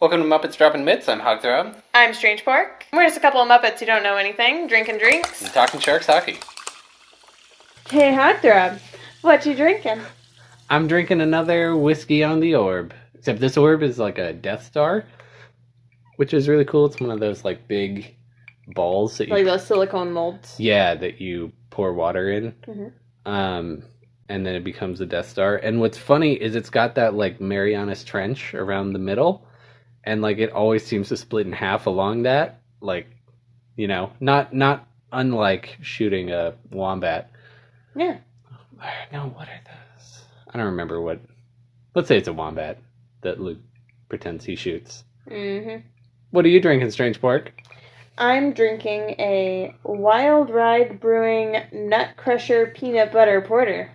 Welcome to Muppets Dropping Mitts. I'm Hogthrob. I'm Strange Park. We're just a couple of Muppets who don't know anything, drinking drinks. And talking Sharks hockey. Hey, Hogthrob. What you drinking? I'm drinking another whiskey on the orb. Except this orb is like a Death Star, which is really cool. It's one of those like big balls. That like those silicone molds? Yeah, that you pour water in. Mm-hmm. And then it becomes a Death Star. And what's funny is it's got that like Marianas Trench around the middle. And, like, it always seems to split in half along that. Like, you know, not unlike shooting a wombat. Yeah. Now, what are those? I don't remember what. Let's say it's a wombat that Luke pretends he shoots. Mm-hmm. What are you drinking, Strange Pork? I'm drinking a Wild Ride Brewing Nutcrusher Peanut Butter Porter.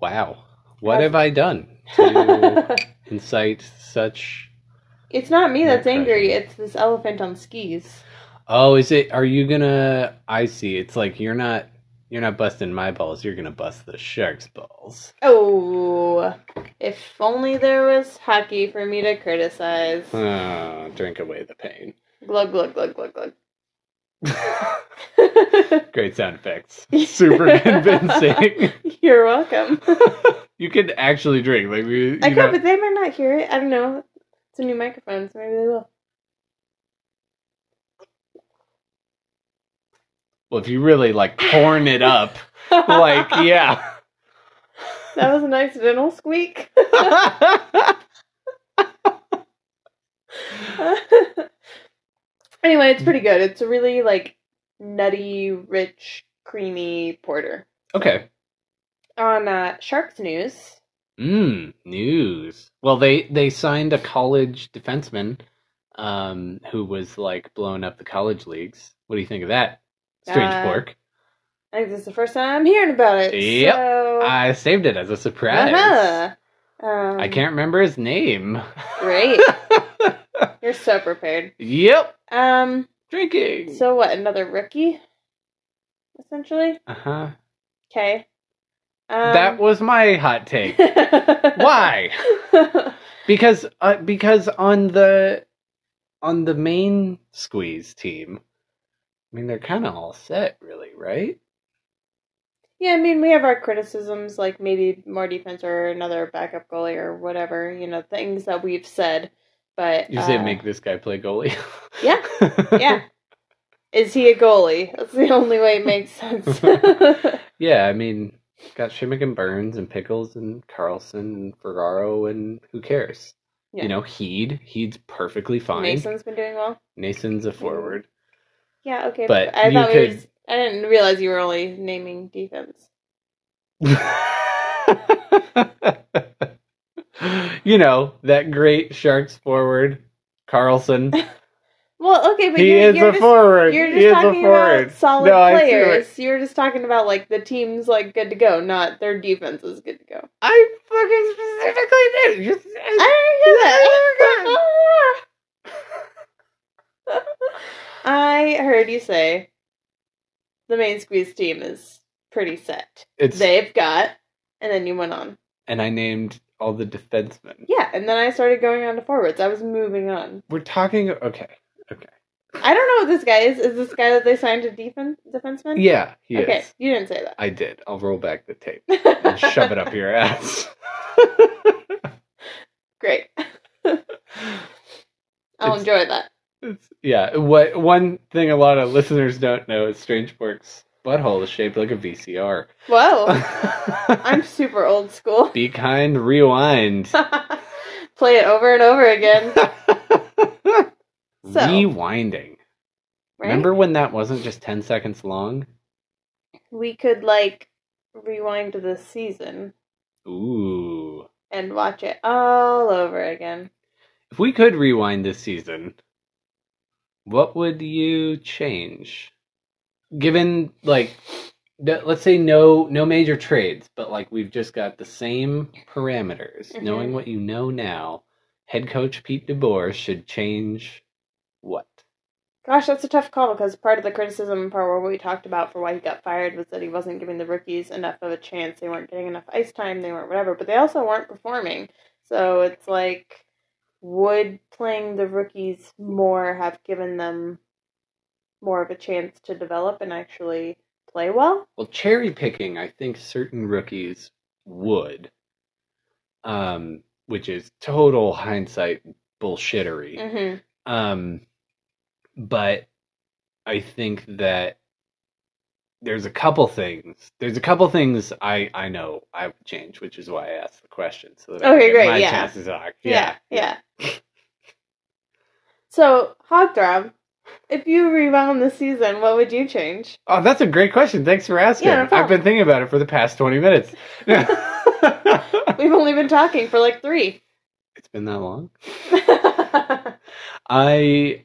Wow. What have I done to incite such... It's not me that's angry, it's this elephant on skis. Oh, is it? Are you gonna... I see, it's like you're not busting my balls, you're gonna bust the Sharks' balls. Oh, if only there was hockey for me to criticize. Oh, drink away the pain. Glug, glug, glug, glug, glug. Great sound effects. Super convincing. You're welcome. You could actually drink. Like I could, but they might not hear it, I don't know. It's a new microphone, so maybe they will. Well, if you really, like, horn it up, like, yeah. That was an accidental squeak. Anyway, it's pretty good. It's a really, like, nutty, rich, creamy porter. Okay. On Sharks News... news. Well, they signed a college defenseman who was, like, blowing up the college leagues. What do you think of that, Strange Pork? I think this is the first time I'm hearing about it. Yep. So... I saved it as a surprise. Uh-huh. I can't remember his name. Great. You're so prepared. Yep. Drinking. So what, another rookie? Essentially? Uh-huh. Okay. That was my hot take. Why? Because on the main squeeze team, I mean, they're kind of all set, really, right? Yeah, I mean, we have our criticisms, like maybe more defense or another backup goalie or whatever, you know, things that we've said. But you say make this guy play goalie. Yeah, yeah. Is he a goalie? That's the only way it makes sense. Yeah, I mean. Got Šimek and Burns and Pickles and Carlson and Ferraro and who cares? Yeah. You know, Heed's perfectly fine. Nason's been doing well. Nason's a forward. Yeah, okay. But I thought I didn't realize you were only naming defense. You know, that great Sharks forward, Carlson. Well, okay, but you're just talking about solid players. You're just talking about, like, the team's, like, good to go, not their defense is good to go. I fucking specifically did. I didn't hear that. I heard you say the main squeeze team is pretty set. They've got, and then you went on. And I named all the defensemen. Yeah, and then I started going on to forwards. I was moving on. We're talking, okay. I don't know what this guy is. Is this guy that they signed a defenseman? Yeah, he is. You didn't say that. I did. I'll roll back the tape and shove it up your ass. Great. I'll enjoy that. Yeah. One thing a lot of listeners don't know is Strange Pork's butthole is shaped like a VCR. Whoa. I'm super old school. Be kind, rewind. Play it over and over again. So, rewinding. Right? Remember when that wasn't just 10 seconds long? We could, like, rewind the season. Ooh. And watch it all over again. If we could rewind this season, what would you change? Given, like, let's say no major trades, but, like, we've just got the same parameters. Mm-hmm. Knowing what you know now, head coach Pete DeBoer should change... What? Gosh, that's a tough call because part of the criticism for what we talked about for why he got fired was that he wasn't giving the rookies enough of a chance. They weren't getting enough ice time. They weren't whatever. But they also weren't performing. So it's like, would playing the rookies more have given them more of a chance to develop and actually play well? Well, cherry picking, I think certain rookies would, which is total hindsight bullshittery. Mm-hmm. But I think that there's a couple things. There's a couple things I know I would change, which is why I asked the question. So that chances are. Yeah. So, Hogthrob, if you rewound the season, what would you change? Oh, that's a great question. Thanks for asking. Yeah, no problem. I've been thinking about it for the past 20 minutes. We've only been talking for like 3. It's been that long? I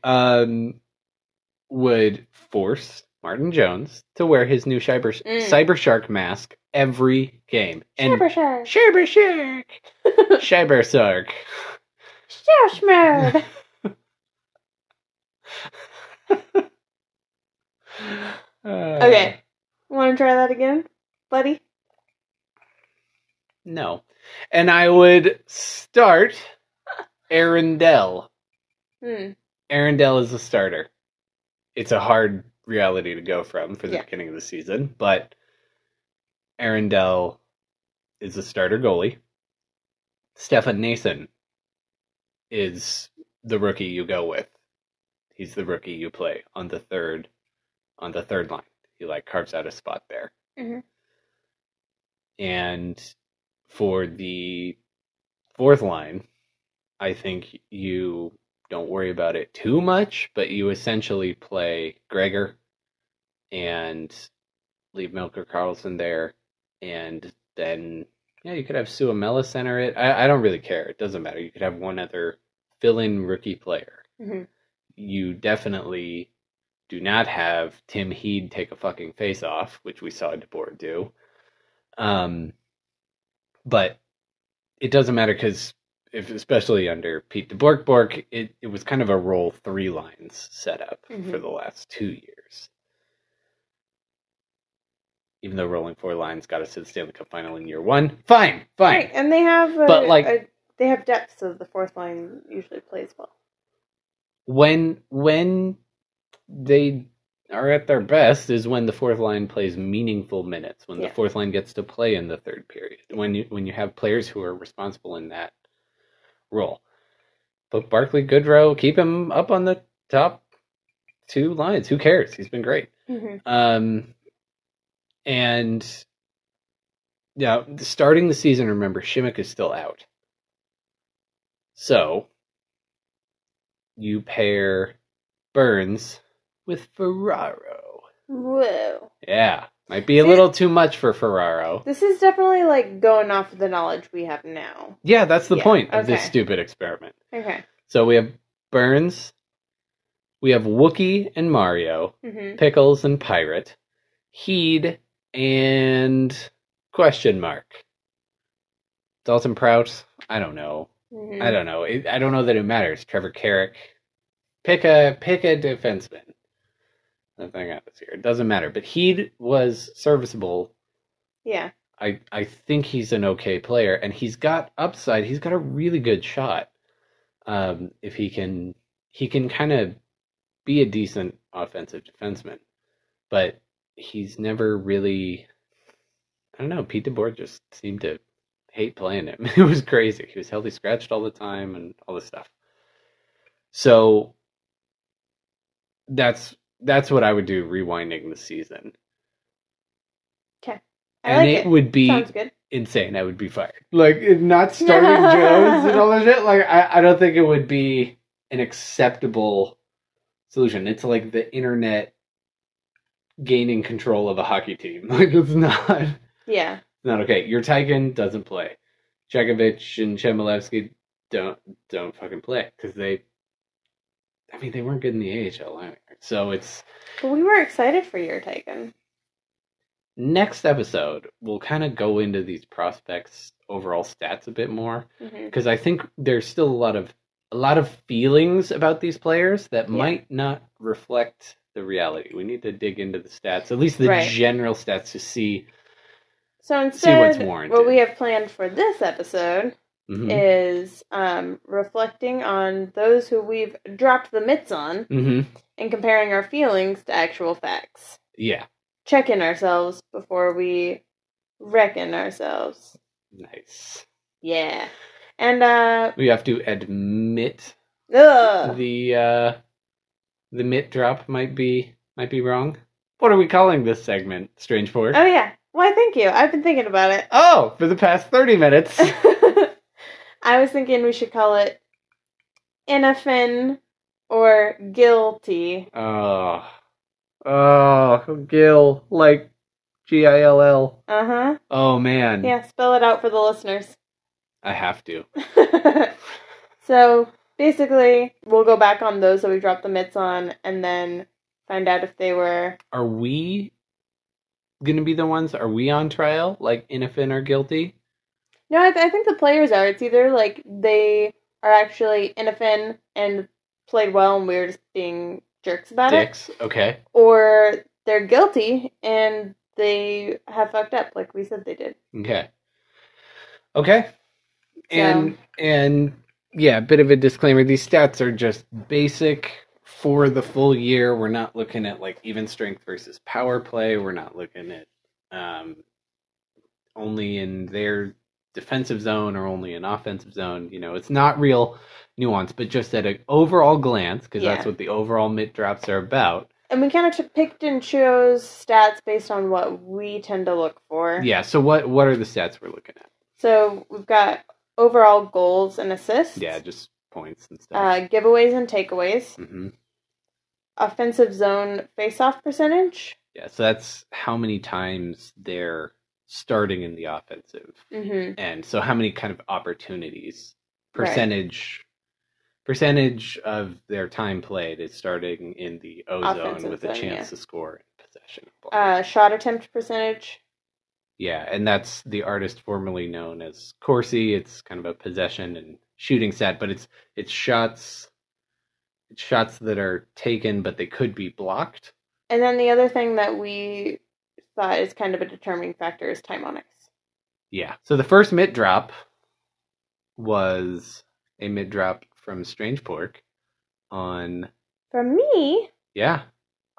would force Martin Jones to wear his new Cyber Shark mask every game. Cyber Shark. Shashmurd. Okay. Want to try that again, buddy? No. And I would start Aaron Dell. Aaron Dell is a starter. It's a hard reality to go from for the beginning of the season, but Aaron Dell is a starter goalie. Stefan Nason is the rookie you go with. He's the rookie you play on the third line. He carves out a spot there. Mm-hmm. And for the fourth line, I think you don't worry about it too much, but you essentially play Gregor and leave Milker Carlson there. And then, you could have Suomela center it. I don't really care. It doesn't matter. You could have one other fill-in rookie player. Mm-hmm. You definitely do not have Tim Heed take a fucking face-off, which we saw DeBoer do. But it doesn't matter because, especially under Pete DeBoer, it was kind of a roll 3 lines setup for the last 2 years. Even though rolling 4 lines got us to the Stanley Cup final in year 1. Fine. Right, and they have they have depth, so the fourth line usually plays well. When they are at their best is when the fourth line plays meaningful minutes, when the fourth line gets to play in the third period, when you have players who are responsible in that role. But Barclay Goodrow, keep him up on the top 2 lines. Who cares? He's been great. Mm-hmm. And starting the season, remember, Šimek is still out. So you pair Burns with Ferraro. Whoa. Yeah. Might be a little too much for Ferraro. This is definitely going off of the knowledge we have now. Yeah, that's the point of this stupid experiment. Okay. So we have Burns. We have Wookiee and Mario. Mm-hmm. Pickles and Pirate. Heed and question mark. Dalton Prout? I don't know. Mm-hmm. I don't know. I don't know that it matters. Trevor Carrick. Pick a defenseman. Nothing else here. It doesn't matter. But he was serviceable. Yeah. I think he's an okay player, and he's got upside. He's got a really good shot. If he can kind of be a decent offensive defenseman, but he's never really. I don't know. Pete DeBoer just seemed to hate playing him. It was crazy. He was healthy scratched all the time and all this stuff. So that's what I would do rewinding the season. Okay. It would be insane. I would be fired. Not starting Jones and all that shit. I don't think it would be an acceptable solution. It's like the internet gaining control of a hockey team. It's not. Yeah. Not okay. Your Tigan doesn't play. Chekovich and Chmielewski don't fucking play because they weren't good in the AHL either. So it's. But we were excited for your Tigan. Next episode, we'll kind of go into these prospects' overall stats a bit more because I think there's still a lot of feelings about these players that might not reflect the reality. We need to dig into the stats, at least the general stats, to see. So instead, what we have planned for this episode mm-hmm. is reflecting on those who we've dropped the mitts on mm-hmm. and comparing our feelings to actual facts. Yeah. Checking ourselves before we reckon ourselves. Nice. Yeah. And we have to admit the mitt drop might be wrong. What are we calling this segment, Strange Forge? Oh yeah. Why, thank you. I've been thinking about it. Oh, for the past 30 minutes. I was thinking we should call it Innafin or Guilty. Oh, Gil, like Gill. Uh-huh. Oh, man. Yeah, spell it out for the listeners. I have to. So, basically, we'll go back on those that we dropped the mitts on and then find out if they were... Are we going to be the ones? Are we on trial? Like, Innafin or Guilty? No, I think the players are. It's either, like, they are actually Innafin and played well and we were just being jerks about it. Okay. Or they're guilty and they have fucked up, like we said they did. Okay. Okay. And yeah, a bit of a disclaimer. These stats are just basic for the full year. We're not looking at, like, even strength versus power play. We're not looking at only in their defensive zone or only in offensive zone. You know, it's not real nuance, but just at an overall glance, because that's what the overall mitt drops are about. And we kind of picked and chose stats based on what we tend to look for. Yeah, so what are the stats we're looking at? So we've got overall goals and assists. Yeah, just points and stuff. Giveaways and takeaways. Mm-hmm. Offensive zone face-off percentage. Yeah, so that's how many times they're starting in the offensive. Mm-hmm. And so how many kind of opportunities, percentage... Right. Percentage of their time played is starting in the O-zone with a chance to score in possession. Shot attempt percentage. Yeah, and that's the artist formerly known as Corsi. It's kind of a possession and shooting stat, but it's shots that are taken, but they could be blocked. And then the other thing that we thought is kind of a determining factor is time on ice. Yeah, so the first mitt drop was a mitt drop from Strange Pork on... From me? Yeah.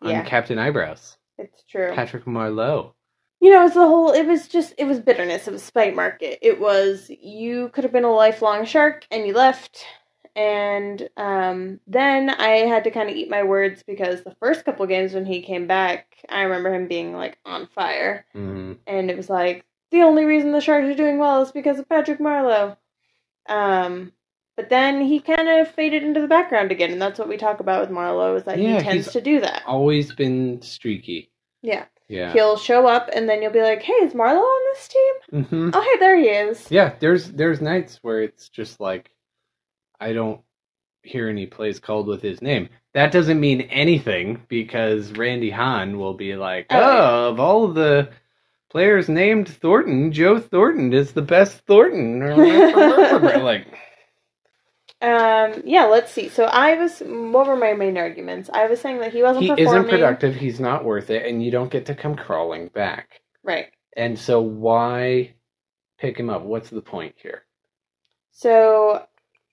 On Captain Eyebrows. It's true. Patrick Marleau. You know, it was bitterness. It was spite market. It was, you could have been a lifelong shark, and you left. And then I had to kind of eat my words, because the first couple games when he came back, I remember him being, like, on fire. Mm-hmm. And it was like, the only reason the Sharks are doing well is because of Patrick Marleau. But then he kind of faded into the background again, and that's what we talk about with Marleau, is that he tends to do that. Always been streaky. Yeah. He'll show up, and then you'll be like, hey, is Marleau on this team? Mm-hmm. Oh, hey, there he is. Yeah, there's nights where it's just like, I don't hear any plays called with his name. That doesn't mean anything, because Randy Hahn will be like, of all the players named Thornton, Joe Thornton is the best Thornton. Like... let's see. So what were my main arguments? I was saying that he wasn't performing. He isn't productive, he's not worth it, and you don't get to come crawling back. Right. And so why pick him up? What's the point here? So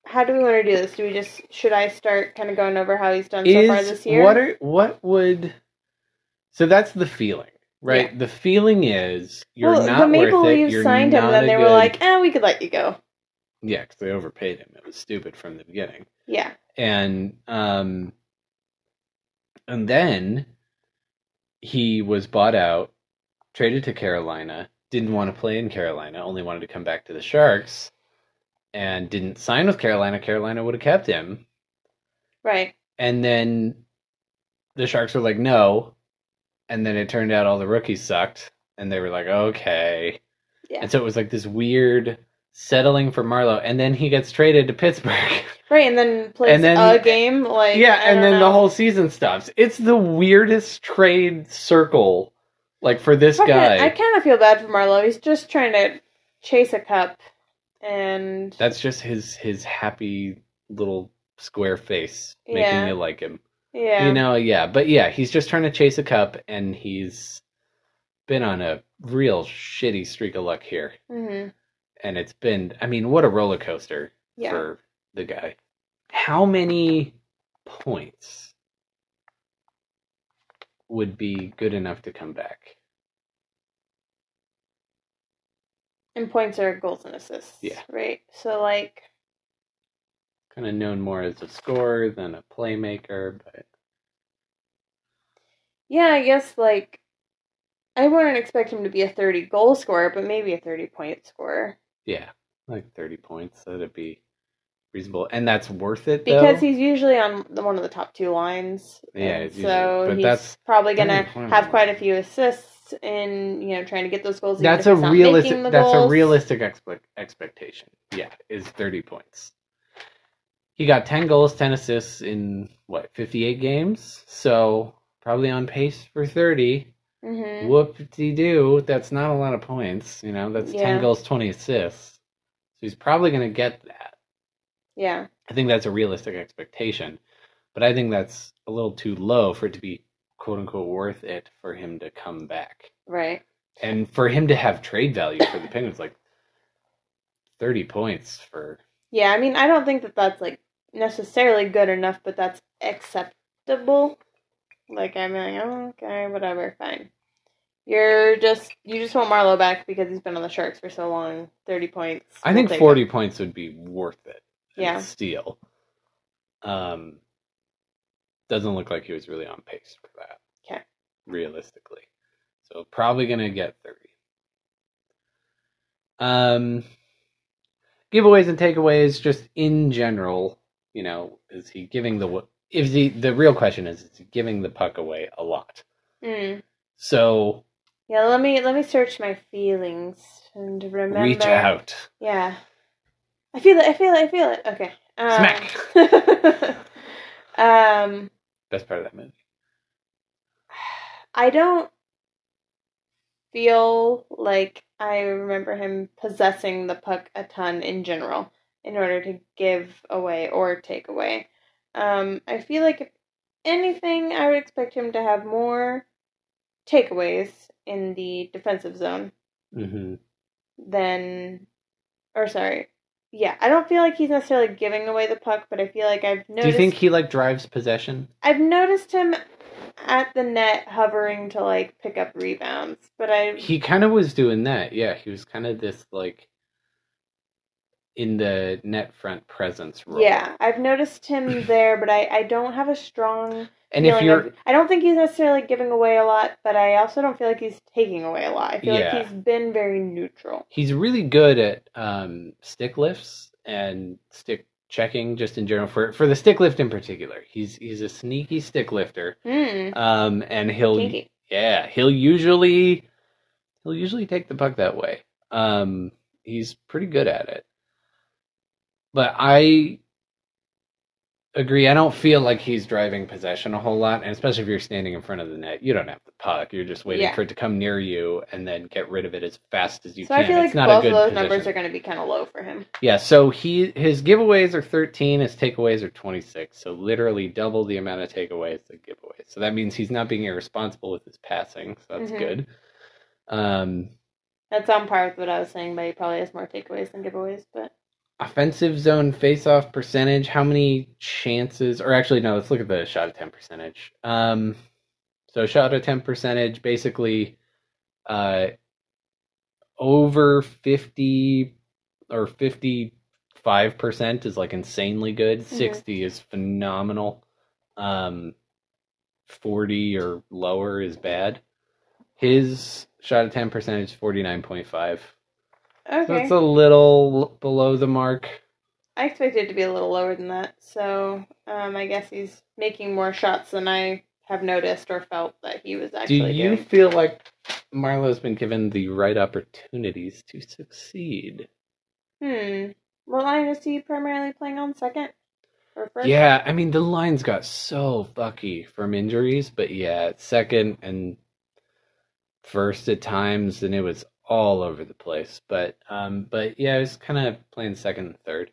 how do we want to do this? Should I start kind of going over how he's done so far this year? So that's the feeling, right? Yeah. The feeling is you're not worth it. Well, the Maple Leafs signed him, then they were like, we could let you go. Yeah, because they overpaid him. It was stupid from the beginning. Yeah. And then he was bought out, traded to Carolina, didn't want to play in Carolina, only wanted to come back to the Sharks, and didn't sign with Carolina. Carolina would have kept him. Right. And then the Sharks were like, no. And then it turned out all the rookies sucked, and they were like, okay. Yeah. And so it was like this weird... settling for Marleau, and then he gets traded to Pittsburgh. Right, and then plays a game. Like, yeah, and then the whole season stops. It's the weirdest trade circle, like, for this guy. I kind of feel bad for Marleau. He's just trying to chase a cup, and... That's just his happy little square face, making you like him. Yeah. You know, yeah. But yeah, he's just trying to chase a cup, and he's been on a real shitty streak of luck here. Mm-hmm. and it's been, I mean, what a roller coaster for the guy. How many points would be good enough to come back? And points are goals and assists, right? So, like... Kind of known more as a scorer than a playmaker, but... Yeah, I guess, like... I wouldn't expect him to be a 30-goal scorer, but maybe a 30-point scorer. Yeah, like 30 points. That'd be reasonable. And that's worth it, though? Because he's usually on one of the top two lines. Yeah, so he's probably going to have quite a few assists in, you know, trying to get those goals. That's a realistic expectation. Yeah, is 30 points. He got 10 goals, 10 assists in, 58 games? So probably on pace for 30. Mm-hmm. Whoop-de-doo, that's not a lot of points, you know, that's 10 goals, 20 assists. So he's probably going to get that. Yeah. I think that's a realistic expectation, but I think that's a little too low for it to be, quote-unquote, worth it for him to come back. Right. And for him to have trade value for the Penguins, like, 30 points for... Yeah, I mean, I don't think that that's, like, necessarily good enough, but that's acceptable. Like, I'm like, oh, okay, whatever, fine. You just want Marleau back because he's been on the Sharks for so long. 30 points. I think 40 points would be worth it. Yeah. Steal. Doesn't look like he was really on pace for that. Okay. Realistically. So probably going to get 30. Giveaways and takeaways, just in general, you know, is he giving the... The real question is giving the puck away a lot. Mm. So yeah, let me search my feelings and remember. Reach out. Yeah, I feel it. Okay. Smack. Best part of that movie. I don't feel like I remember him possessing the puck a ton in general in order to give away or take away. I feel like if anything, I would expect him to have more takeaways in the defensive zone I don't feel like he's necessarily giving away the puck, but I feel like I've noticed... Do you think he, like, drives possession? I've noticed him at the net hovering to, like, pick up rebounds, but I... He kind of was doing that, yeah. He was kind of this, like... in the net front presence role. Yeah, I've noticed him there, but I don't have a strong feeling of... I don't think he's necessarily giving away a lot, but I also don't feel like he's taking away a lot. I feel like he's been very neutral. He's really good at stick lifts and stick checking just in general. For the stick lift in particular, he's a sneaky stick lifter. Mm. And he'll... Kinky. Yeah, he'll usually take the puck that way. He's pretty good at it. But I agree. I don't feel like he's driving possession a whole lot. And especially if you're standing in front of the net, you don't have the puck. You're just waiting for it to come near you and then get rid of it as fast as you can. So I feel like both of those numbers are going to be kind of low for him. Yeah, so his giveaways are 13. His takeaways are 26. So literally double the amount of takeaways than giveaways. So that means he's not being irresponsible with his passing. So that's good. That's on par with what I was saying, but he probably has more takeaways than giveaways, but... Offensive zone face-off percentage, how many chances... Or actually, no, let's look at the shot attempt percentage. So shot attempt percentage, basically over 50 or 55% is like insanely good. 60 is phenomenal. 40 or lower is bad. His shot attempt percentage, 49.5%. Okay. So it's a little below the mark. I expected it to be a little lower than that, so I guess he's making more shots than I have noticed or felt that he was actually doing. Do you feel like Marleau's been given the right opportunities to succeed? What line is he primarily playing on, second or first? Yeah, I mean, the lines got so fucky from injuries, but yeah, second and first at times, and it was all over the place, but yeah, I was kind of playing second and third.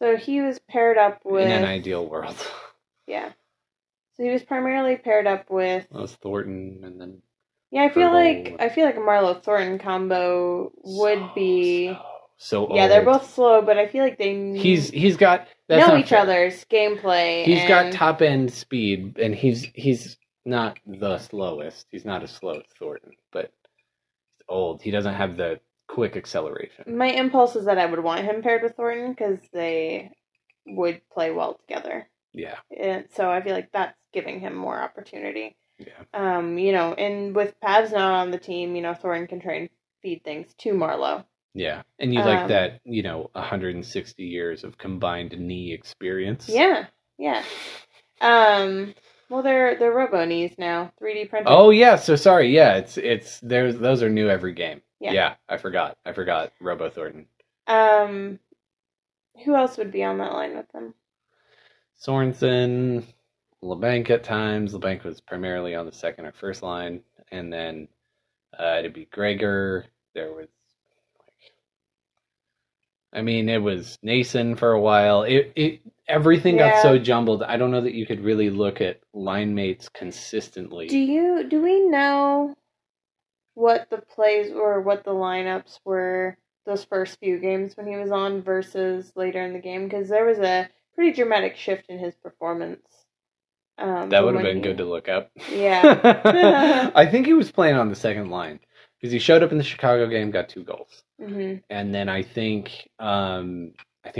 So he was paired up with... In an ideal world. Yeah. So he was primarily paired up with... That was Thornton, and then... Yeah, I feel like Marleau Thornton combo would be so old. Yeah, they're both slow, but I feel like they know each other's gameplay. He's got top end speed, and he's not the slowest. He's not a slow Thornton, but he's old. He doesn't have the quick acceleration. My impulse is that I would want him paired with Thornton because they would play well together. Yeah. And so I feel like that's giving him more opportunity. Yeah. You know, and with Pavs not on the team, you know, Thornton can try and feed things to Marleau. Yeah. And you like that, you know, 160 years of combined knee experience. Yeah. Yeah. Well, they're robo knees now. 3D printed. Oh, yeah. So sorry. Yeah. It's there's those are new every game. Yeah. Yeah. I forgot. Robo Thornton. Who else would be on that line with them? Sorensen, Labanc at times. Labanc was primarily on the second or first line. And then it'd be Gregor. There was... I mean, it was Nason for a while. Everything got so jumbled. I don't know that you could really look at line mates consistently. Do we know what the plays or what the lineups were those first few games when he was on versus later in the game? Because there was a pretty dramatic shift in his performance. That would have been good to look up. Yeah. I think he was playing on the second line because he showed up in the Chicago game, got 2 goals. Mm-hmm. And then I think he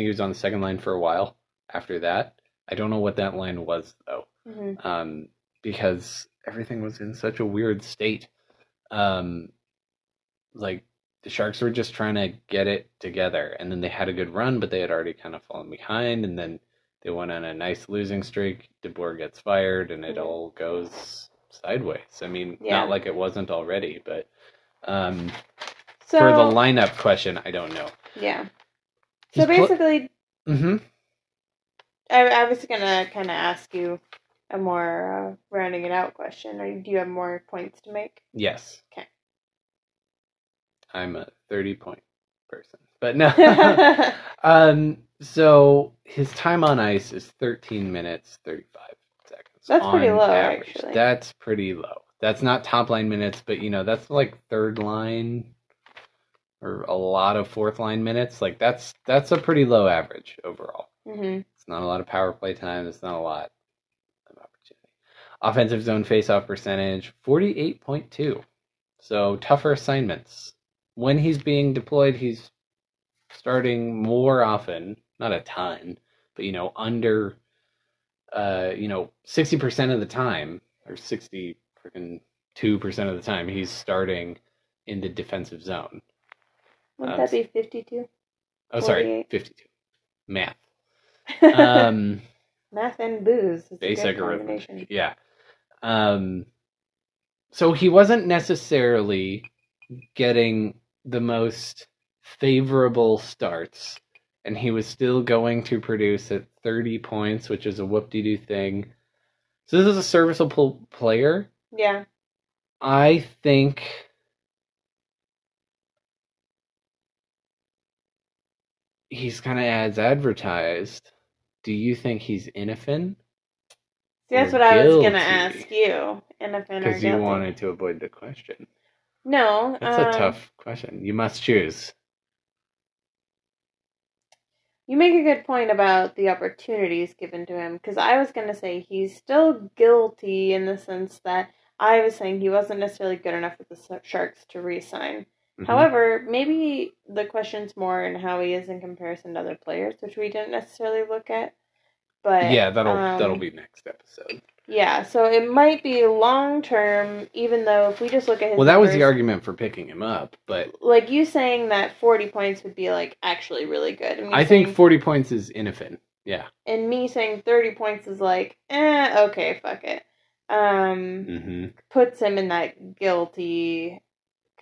was on the second line for a while after that. I don't know what that line was, though, mm-hmm. Because everything was in such a weird state. Like, the Sharks were just trying to get it together, and then they had a good run, but they had already kind of fallen behind, and then they went on a nice losing streak. DeBoer gets fired, and it all goes sideways. I mean, not like it wasn't already, but... So, for the lineup question, I don't know. Yeah. So basically, I was going to kind of ask you a more rounding it out question. Do you have more points to make? Yes. Okay. I'm a 30-point person. But no. So his time on ice is 13 minutes, 35 seconds. That's pretty low, average, actually. That's pretty low. That's not top-line minutes, but, you know, that's like third-line... or a lot of fourth line minutes. Like that's a pretty low average overall. Mm-hmm. It's not a lot of power play time. It's not a lot of opportunity. Offensive zone faceoff percentage, 48.2. So tougher assignments. When he's being deployed, he's starting more often, not a ton, but, you know, under, 60% of the time, or 62% of the time, he's starting in the defensive zone. Wouldn't that be 52? Oh, 48? Sorry, 52. Math. Math and booze. Basic arithmetic. Yeah. So he wasn't necessarily getting the most favorable starts, and he was still going to produce at 30 points, which is a whoop-de-doo thing. So this is a serviceable player. Yeah. I think... he's kind of as advertised. Do you think he's Innafin? See, that's what guilty? I was going to ask you. Innafin or guilty? Because you wanted to avoid the question. No. That's a tough question. You must choose. You make a good point about the opportunities given to him, because I was going to say he's still guilty in the sense that I was saying he wasn't necessarily good enough with the Sharks to re-sign. Mm-hmm. However, maybe the question's more in how he is in comparison to other players, which we didn't necessarily look at. But yeah, that'll be next episode. Yeah, so it might be long term, even though if we just look at his numbers, was the argument for picking him up, but like you saying that 40 points would be like actually really good. And I think 40 points is Innafin. Yeah. And me saying 30 points is like, okay, fuck it. Puts him in that guilty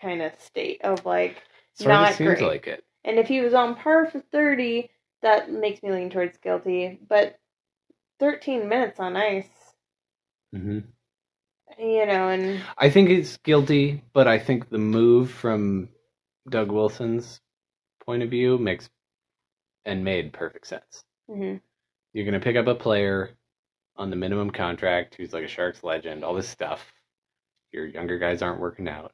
kind of state of like sort not of seems great. Like it. And if he was on par for 30, that makes me lean towards guilty. But 13 minutes on ice, you know, and I think it's guilty. But I think the move from Doug Wilson's point of view made perfect sense. Mm-hmm. You're going to pick up a player on the minimum contract who's like a Sharks legend, all this stuff. Your younger guys aren't working out.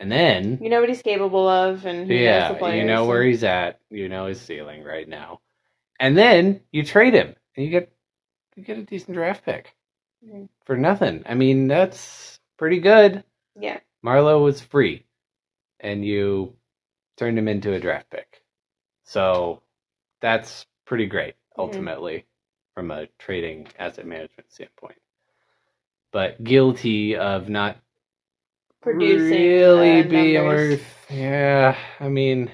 And then you know what he's capable of, and yeah, you know where he's at, you know his ceiling right now. And then you trade him, and you get a decent draft pick for nothing. I mean, that's pretty good. Yeah, Marleau was free, and you turned him into a draft pick. So that's pretty great, ultimately, from a trading asset management standpoint. But guilty of not producing really being worth. Yeah, I mean,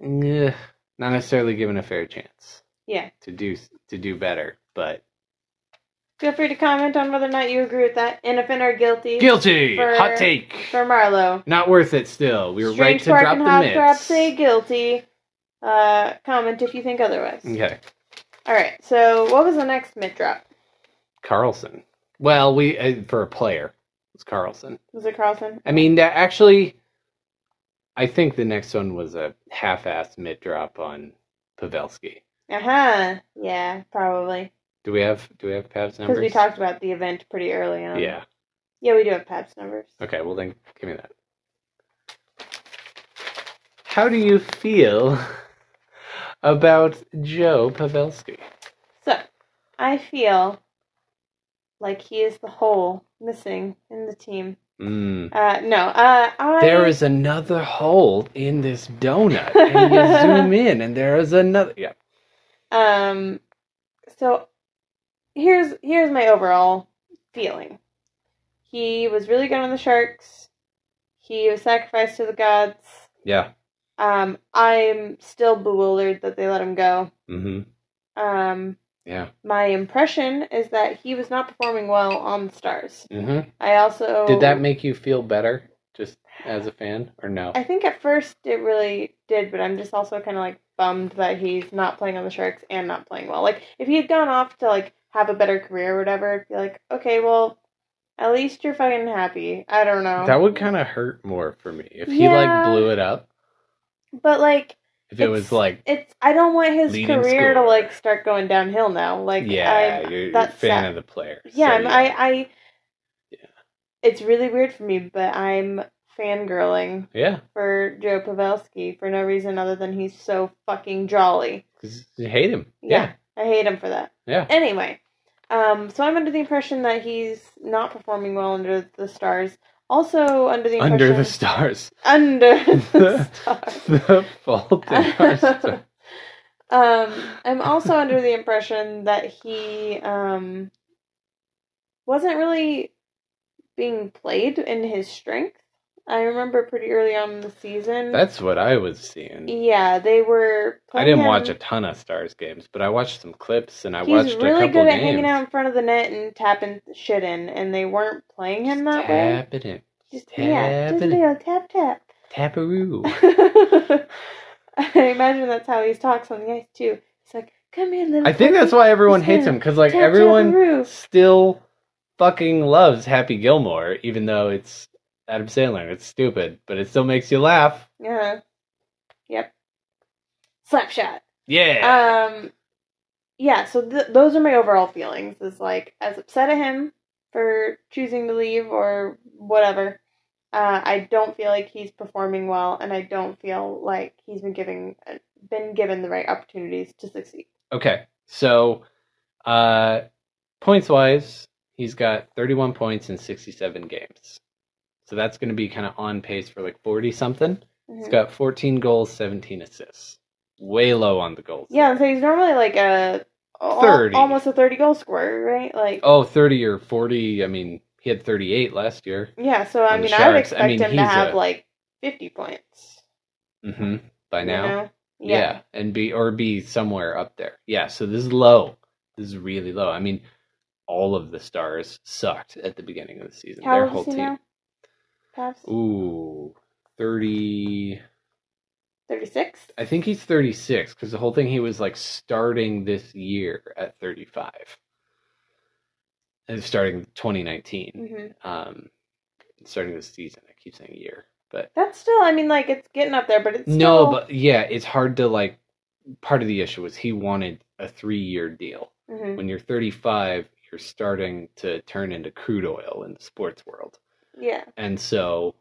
not necessarily given a fair chance. Yeah. To do better, but feel free to comment on whether or not you agree with that. Innafin or guilty? Guilty. Hot take for Marleau. Not worth it. Still, we were right to drop the mitts. Hogthrob say guilty. Comment if you think otherwise. Okay. All right. So, what was the next mitt drop? Carlson. Well, for a player. Carlson. Was it Carlson? I mean, actually, I think the next one was a half-assed mid drop on Pavelski. Yeah, probably. Do we have Pavs numbers? Because we talked about the event pretty early on. Yeah. Yeah, we do have Pavs numbers. Okay, well then, give me that. How do you feel about Joe Pavelski? So, I feel like he is the hole missing in the team. There is another hole in this donut, and you zoom in, and there is another. Yeah. So here's my overall feeling. He was really good on the Sharks. He was sacrificed to the gods. Yeah. I'm still bewildered that they let him go. Mm-hmm. Yeah. My impression is that he was not performing well on the Stars. Mm-hmm. I also... Did that make you feel better, just as a fan, or no? I think at first it really did, but I'm just also kind of, bummed that he's not playing on the Sharks and not playing well. If he had gone off to, have a better career or whatever, I'd be okay, well, at least you're fucking happy. I don't know. That would kind of hurt more for me, if he, blew it up. But, I don't want his career to start going downhill now. You're a fan of the player. Yeah, so it's really weird for me, but I'm fangirling. Yeah. For Joe Pavelski for no reason other than he's so fucking jolly. Because you hate him. Yeah, I hate him for that. Yeah. Anyway, so I'm under the impression that he's not performing well under the Stars. Also, under the stars. The fault in our stars. I'm also under the impression that he wasn't really being played in his strength. I remember pretty early on in the season. That's what I was seeing. Yeah, they were playing. I didn't watch a ton of Stars games, but I watched some clips, and I watched a couple games. He's really good at hanging out in front of the net and tapping shit in, and they weren't playing him that way. Tapping it. Tap, tap. Tap-a-roo. I imagine that's how he talks on the ice, too. He's like, come here, little puppy. I think that's why everyone hates him, because, tap, everyone still fucking loves Happy Gilmore, even though it's Adam Sandler. It's stupid, but it still makes you laugh. Yeah. Yep. Slapshot. Yeah. Yeah, so those are my overall feelings. Is as upset at him for choosing to leave or whatever. I don't feel like he's performing well, and I don't feel like he's been given the right opportunities to succeed. Okay. So, points-wise, he's got 31 points in 67 games. So that's going to be kind of on pace for 40-something. Mm-hmm. He's got 14 goals, 17 assists. Way low on the goals. Yeah, so he's normally a 30. Almost a 30-goal scorer, right? 30 or 40. I mean, he had 38 last year. Yeah, so, I mean, I would expect him to have, 50 points. Mm-hmm. By now? You know? Yeah. And be somewhere up there. Yeah, so this is low. This is really low. I mean, all of the Stars sucked at the beginning of the season. Their whole team. Now? Ooh, 30... 36? I think he's 36, because the whole thing he was, starting this year at 35. And starting 2019. Mm-hmm. Starting this season. I keep saying year, but... That's still, it's getting up there, but it's still... No, but, yeah, it's hard to, Part of the issue was he wanted a 3-year deal. Mm-hmm. When you're 35, you're starting to turn into crude oil in the sports world. Yeah. And so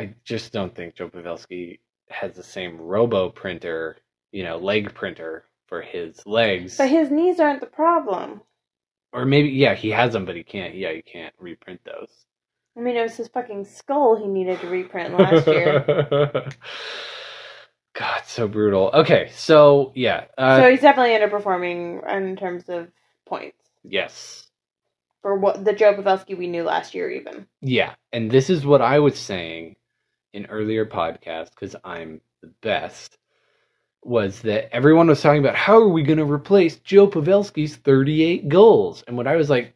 I just don't think Joe Pavelski has the same robo-printer, you know, leg printer for his legs. But his knees aren't the problem. Or maybe, yeah, he has them, but he can't, yeah, you can't reprint those. I mean, it was his fucking skull he needed to reprint last year. God, so brutal. Okay, so, yeah. So he's definitely underperforming in terms of points. Yes. For what the Joe Pavelski we knew last year, even. Yeah, and this is what I was saying in earlier podcasts, because I'm the best, was that everyone was talking about, how are we going to replace Joe Pavelski's 38 goals? And what I was, like,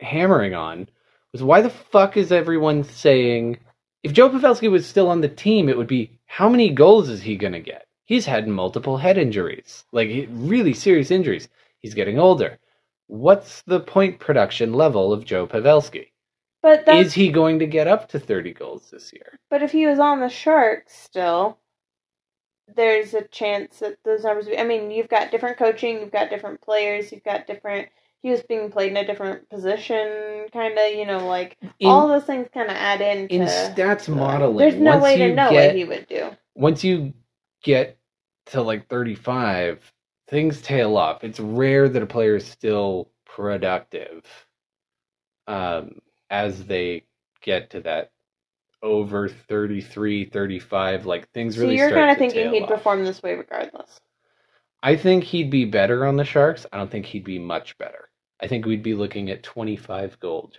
hammering on was, why the fuck is everyone saying, if Joe Pavelski was still on the team, it would be, how many goals is he going to get? He's had multiple head injuries, like really serious injuries. He's getting older. What's the point production level of Joe Pavelski? But is he going to get up to 30 goals this year? But if he was on the Sharks still, there's a chance that those numbers... I mean, you've got different coaching, you've got different players, you've got different... He was being played in a different position, kind of, you know, like... all those things kind of add in to... In stats modeling... There's no way to know what he would do. Once you get to, like, 35... Things tail off. It's rare that a player is still productive as they get to that over 33, 35. Like, things really start to tail off. So you're kind of thinking he'd perform this way regardless? I think he'd be better on the Sharks. I don't think he'd be much better. I think we'd be looking at 25-goal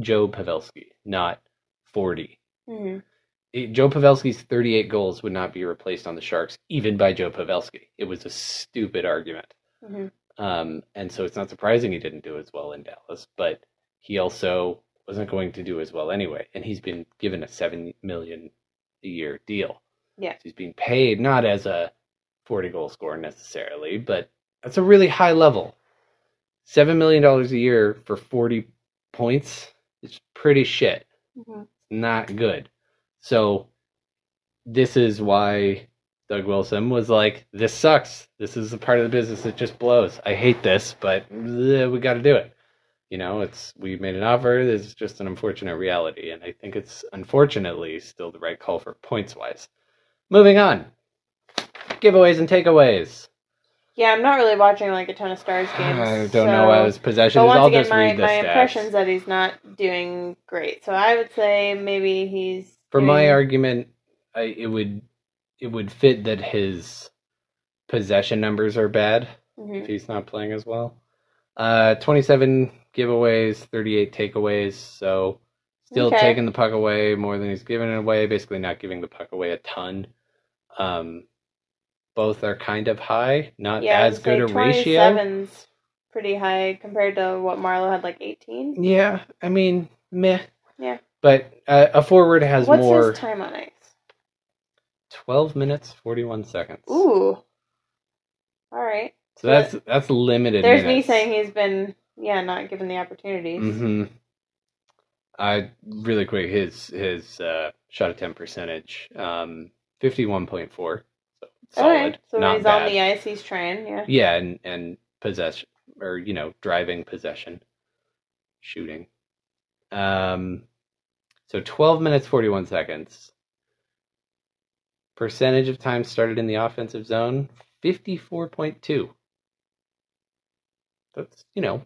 Joe Pavelski, not 40. Mm-hmm. Joe Pavelski's 38 goals would not be replaced on the Sharks, even by Joe Pavelski. It was a stupid argument. Mm-hmm. And so it's not surprising he didn't do as well in Dallas, but he also wasn't going to do as well anyway. And he's been given a $7 million a year deal. Yeah. So he's being paid not as a 40-goal scorer necessarily, but that's a really high level. $7 million a year for 40 points is pretty shit. Mm-hmm. Not good. So this is why Doug Wilson was like, this sucks. This is the part of the business that just blows. I hate this, but we got to do it. You know, we made an offer. This is just an unfortunate reality. And I think it's unfortunately still the right call for points-wise. Moving on. Giveaways and takeaways. Yeah, I'm not really watching, like, a ton of Stars games. I don't know why I was possession. But once again, my impression's that he's not doing great. So I would say maybe he's... For my argument, it would fit that his possession numbers are bad if he's not playing as well. 27 giveaways, 38 takeaways, so still taking the puck away more than he's giving it away, basically not giving the puck away a ton. Both are kind of high, not as good a ratio. 27's pretty high compared to what Marleau had, like 18. Yeah, I mean, meh. Yeah. But a forward has more... What's his time on ice? 12 minutes, 41 seconds. Ooh. All right. So that's limited minutes. There's me saying he's been, not given the opportunities. Mm-hmm. Really quick, his shot attempt percentage, 51.4. So solid. All right. So when he's bad on the ice, he's trying, yeah. Yeah, and possession, or, you know, driving, possession, shooting. So 12 minutes, 41 seconds. Percentage of time started in the offensive zone, 54.2. That's, you know,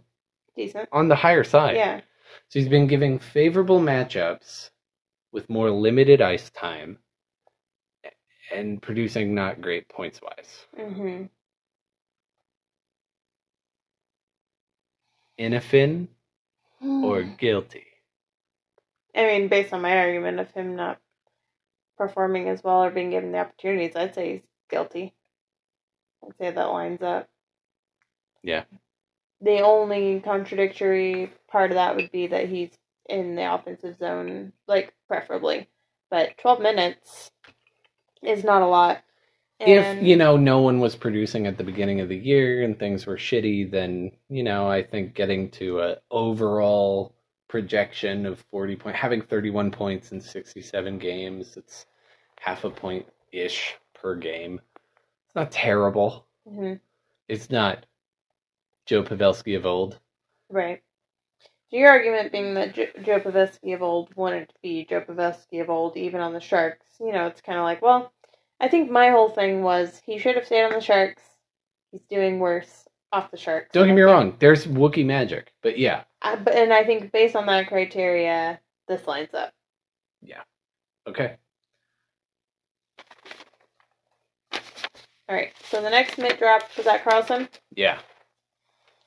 decent. On the higher side. Yeah. So he's been giving favorable matchups with more limited ice time and producing not great points-wise. Mm-hmm. Innafin or Guilty? I mean, based on my argument of him not performing as well or being given the opportunities, I'd say he's guilty. I'd say that lines up. Yeah. The only contradictory part of that would be that he's in the offensive zone, like, preferably. But 12 minutes is not a lot. And if, you know, no one was producing at the beginning of the year and things were shitty, then, you know, I think getting to an overall projection of 40 points, having 31 points in 67 games, it's half a point ish per game. It's not terrible. It's not Joe Pavelski of old, right? Your argument being that Joe Pavelski of old wanted to be Joe Pavelski of old, even on the Sharks. You know, it's kind of like, well, I think my whole thing was he should have stayed on the Sharks. He's doing worse off the Sharks. Don't get me wrong. There's Wookiee magic, but yeah. And I think based on that criteria, this lines up. Yeah. Okay. All right. So the next mid drop, was that Carlson? Yeah.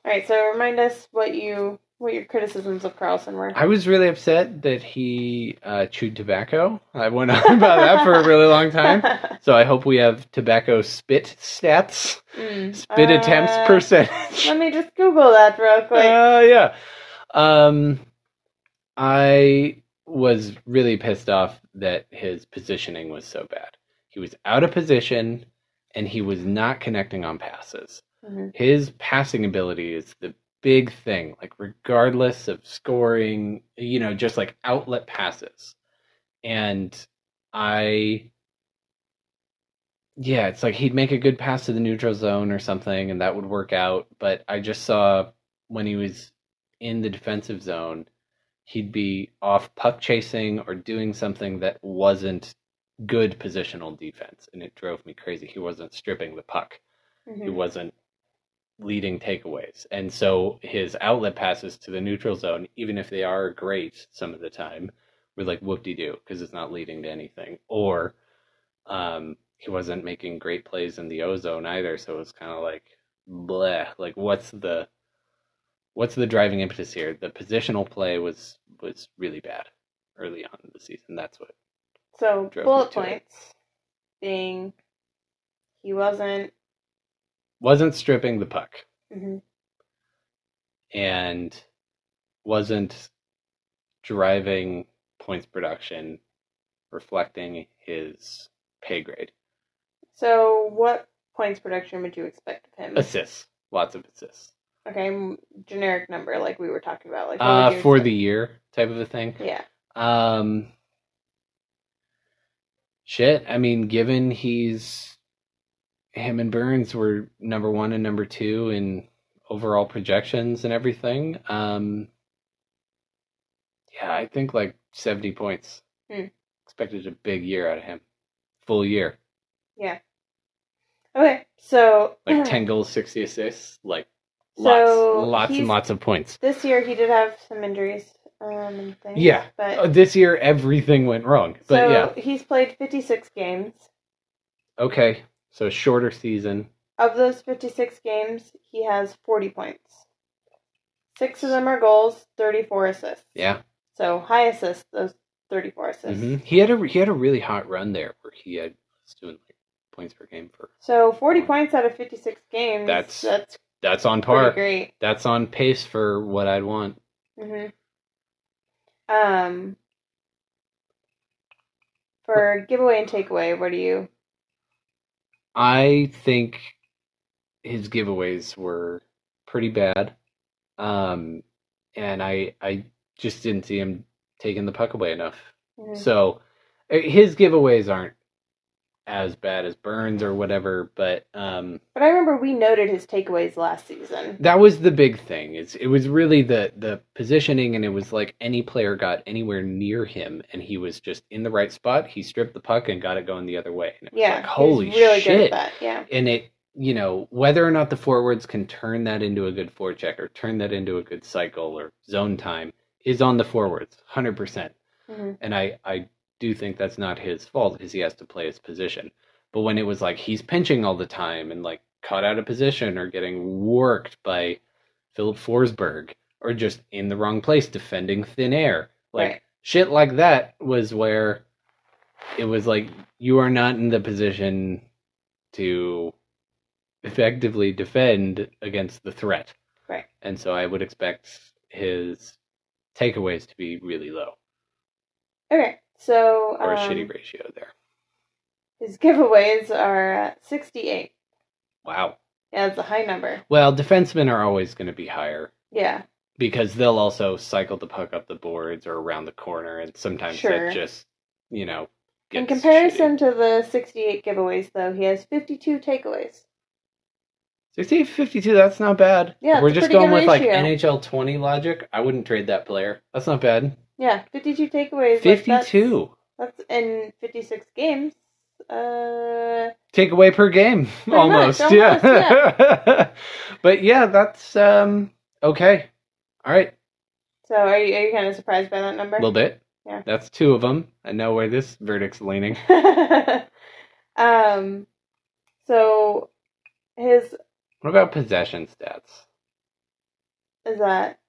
All right. So remind us what your criticisms of Carlson were. I was really upset that he chewed tobacco. I went on about that for a really long time. So I hope we have tobacco spit stats. Spit attempts percentage. Let me just Google that real quick. Yeah. I was really pissed off that his positioning was so bad. He was out of position, and he was not connecting on passes. Mm-hmm. His passing ability is the big thing, like regardless of scoring, you know, just like outlet passes. And it's like he'd make a good pass to the neutral zone or something, and that would work out. But I just saw when he was in the defensive zone, he'd be off puck chasing or doing something that wasn't good positional defense. And it drove me crazy. He wasn't stripping the puck. Mm-hmm. He wasn't leading takeaways. And so his outlet passes to the neutral zone, even if they are great some of the time, were like whoop-de-doo, because it's not leading to anything. Or he wasn't making great plays in the O zone either, so it was kind of like bleh. Like, what's the driving impetus here? The positional play was really bad early on in the season. That's what. So bullet points being he wasn't stripping the puck, mm-hmm. and wasn't driving points production, reflecting his pay grade. So what points production would you expect of him? Assists. Lots of assists. Okay, generic number like we were talking about. Like for the year type of a thing? Yeah. I mean, given him and Burns were number one and number two in overall projections and everything. I think like 70 points. Expected a big year out of him. Full year. Yeah. Okay, so... like 10 goals, 60 assists. Like, lots and lots of points. This year he did have some injuries and things. Yeah, but this year everything went wrong. But he's played 56 games. Okay. So shorter season. Of those 56 games, he has 40 points. 6 of them are goals, 34 assists. Yeah. So high assists, those 34 assists. Mm-hmm. He had a really hot run there where he was doing like points per game for. So 40 points out of 56 games. That's on par. Great. That's on pace for what I'd want. Mm-hmm. For giveaway and takeaway, what do you? I think his giveaways were pretty bad, and I just didn't see him taking the puck away enough. Mm-hmm. So his giveaways aren't as bad as Burns or whatever, but I remember we noted his takeaways last season. That was the big thing. It was really the positioning, and it was like any player got anywhere near him, and he was just in the right spot. He stripped the puck and got it going the other way. And it was like, holy shit. He was really good at that, yeah. And it, you know, whether or not the forwards can turn that into a good forecheck or turn that into a good cycle or zone time is on the forwards, 100%. Mm-hmm. And I do think that's not his fault because he has to play his position. But when it was like he's pinching all the time and like caught out of position or getting worked by Philip Forsberg or just in the wrong place defending thin air, like shit like that was where it was like you are not in the position to effectively defend against the threat. Right. And so I would expect his takeaways to be really low. Okay. So, or a shitty ratio there. His giveaways are 68. Wow. Yeah, that's a high number. Well, defensemen are always going to be higher. Yeah. Because they'll also cycle the puck up the boards or around the corner, and sometimes that just, you know, gets in comparison shitty. To the 68 giveaways, though, he has 52 takeaways. 68-52, that's not bad. Yeah, if we're just going with like NHL 20 logic, I wouldn't trade that player. That's not bad. Yeah, 52 takeaways. 52. That's in 56 games. Takeaway per game, almost. But yeah, that's okay. All right. So are you kind of surprised by that number? A little bit. Yeah. That's two of them. I know where this verdict's leaning. So his. What about possession stats? Is that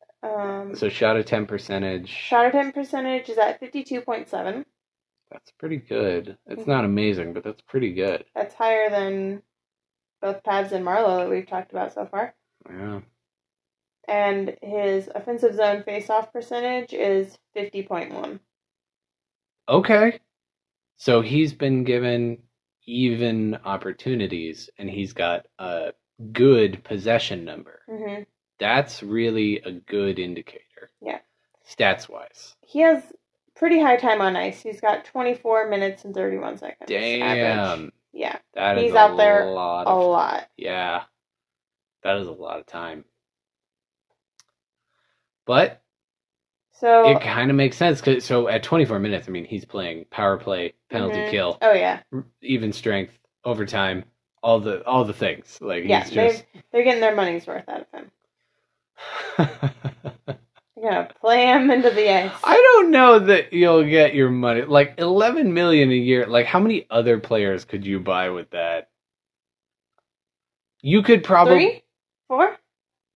so shot attempt percentage? Shot attempt percentage is at 52.7. That's pretty good. It's not amazing, but that's pretty good. That's higher than both Pavs and Marleau that we've talked about so far. Yeah. And his offensive zone face-off percentage is 50.1. Okay. So he's been given even opportunities, and he's got a good possession number. Mm-hmm. That's really a good indicator. Yeah. Stats-wise. He has pretty high time on ice. He's got 24 minutes and 31 seconds. Damn. Average. Yeah. That he's is out there a lot. Yeah. That is a lot of time. But so it kind of makes sense. So at 24 minutes, I mean, he's playing power play, penalty kill. Oh, yeah. Even strength, overtime, all the things. Like, yeah, he's just... they're getting their money's worth out of him. You're going to play him into the ice. I don't know that you'll get your money. Like, $11 million a year. Like, how many other players could you buy with that? You could probably... 3? 4?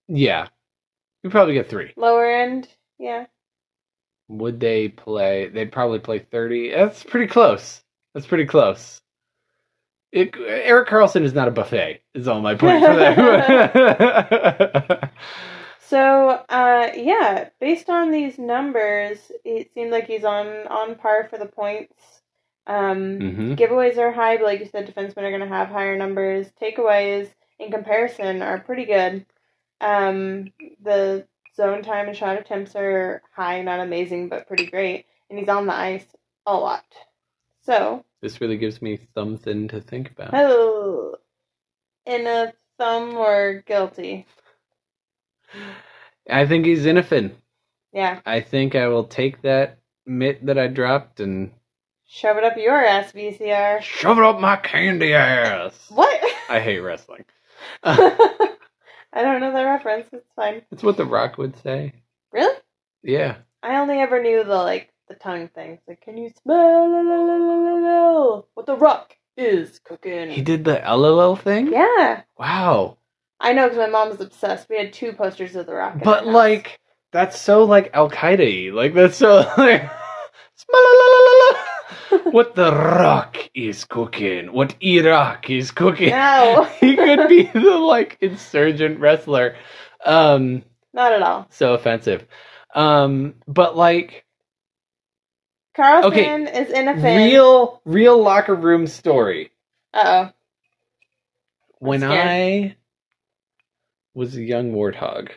Yeah. You probably get 3. Lower end, yeah. Would they play... They'd probably play 30. That's pretty close. Erik Karlsson is not a buffet, is all my point for that. So, yeah, based on these numbers, it seemed like he's on par for the points. Giveaways are high, but like you said, defensemen are going to have higher numbers. Takeaways, in comparison, are pretty good. The zone time and shot attempts are high, not amazing, but pretty great. And he's on the ice a lot. So... This really gives me something to think about. Oh, in a thumb or guilty. I think he's Innafin. Yeah. I think I will take that mitt that I dropped and... Shove it up your ass, VCR. Shove it up my candy ass. What? I hate wrestling. I don't know the reference. It's fine. It's what The Rock would say. Really? Yeah. I only ever knew the tongue thing. It's like, can you smell what The Rock is cooking? He did the LLL thing? Yeah. Wow. I know, because my mom's obsessed. We had 2 posters of The Rock. But, that's so, Al-Qaeda-y. That's so, what The Rock is cooking. What Iraq is cooking. No. He could be the, insurgent wrestler. Not at all. So offensive. Carlson is Innafin. Real locker room story. Uh-oh. When I... was a young warthog.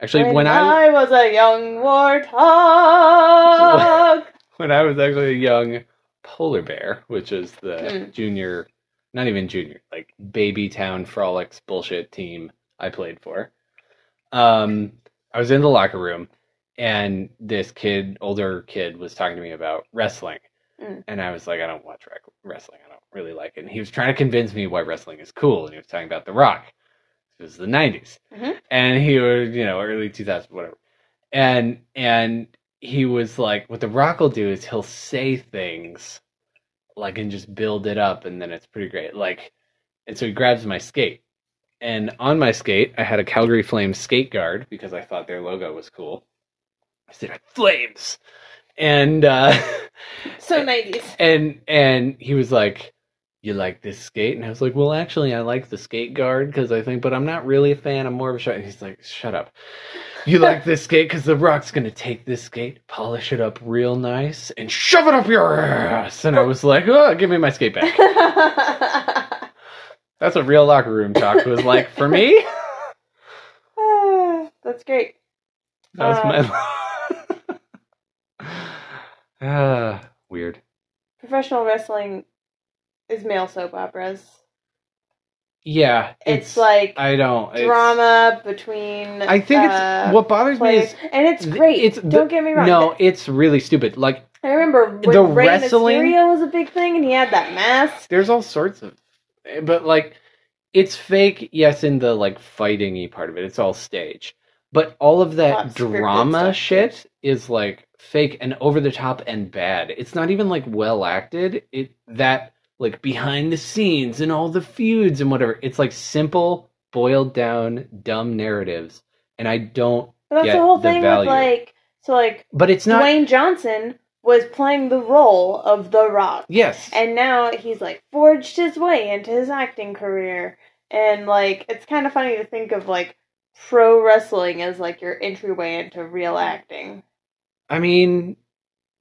Actually, when I was a young warthog. When I was actually a young polar bear, which is the junior, not even junior, baby town frolics bullshit team I played for. I was in the locker room, and this older kid, was talking to me about wrestling. And I was like, I don't watch wrestling. I don't really like it. And he was trying to convince me why wrestling is cool. And he was talking about The Rock. It was the 90s. Mm-hmm. And he was, early 2000s, whatever. And he was like, what The Rock will do is he'll say things, and just build it up, and then it's pretty great. And so he grabs my skate. And on my skate, I had a Calgary Flames skate guard, because I thought their logo was cool. I said, Flames! And, so 90s. And he was like, you like this skate? And I was like, well, actually, I like the skate guard because I think, but I'm not really a fan. I'm more of a shot. And he's like, shut up. You like this skate because The Rock's going to take this skate, polish it up real nice, and shove it up your ass. And I was like, oh, give me my skate back. That's what real locker room talk was like for me. That's great. That was my... weird. Professional wrestling... is male soap operas. Yeah. It's like drama between. I think it's what bothers players. Me is. And it's great. Don't get me wrong. No, it's really stupid. Like, I remember when the Rey wrestling Mysterio was a big thing and he had that mask. There's all sorts of. But, like, it's fake, yes, in the, like, fighting-y part of it. It's all stage. But all of that drama shit is, like, fake and over-the-top and bad. It's not even, like, well-acted. It that, like, behind the scenes and all the feuds and whatever. It's, like, simple, boiled-down, dumb narratives. And I don't get the value. But that's the whole thing with, like... So, like, but it's not... Dwayne Johnson was playing the role of The Rock. Yes. And now he's, like, forged his way into his acting career. And, like, it's kind of funny to think of, like, pro wrestling as, like, your entryway into real acting. I mean,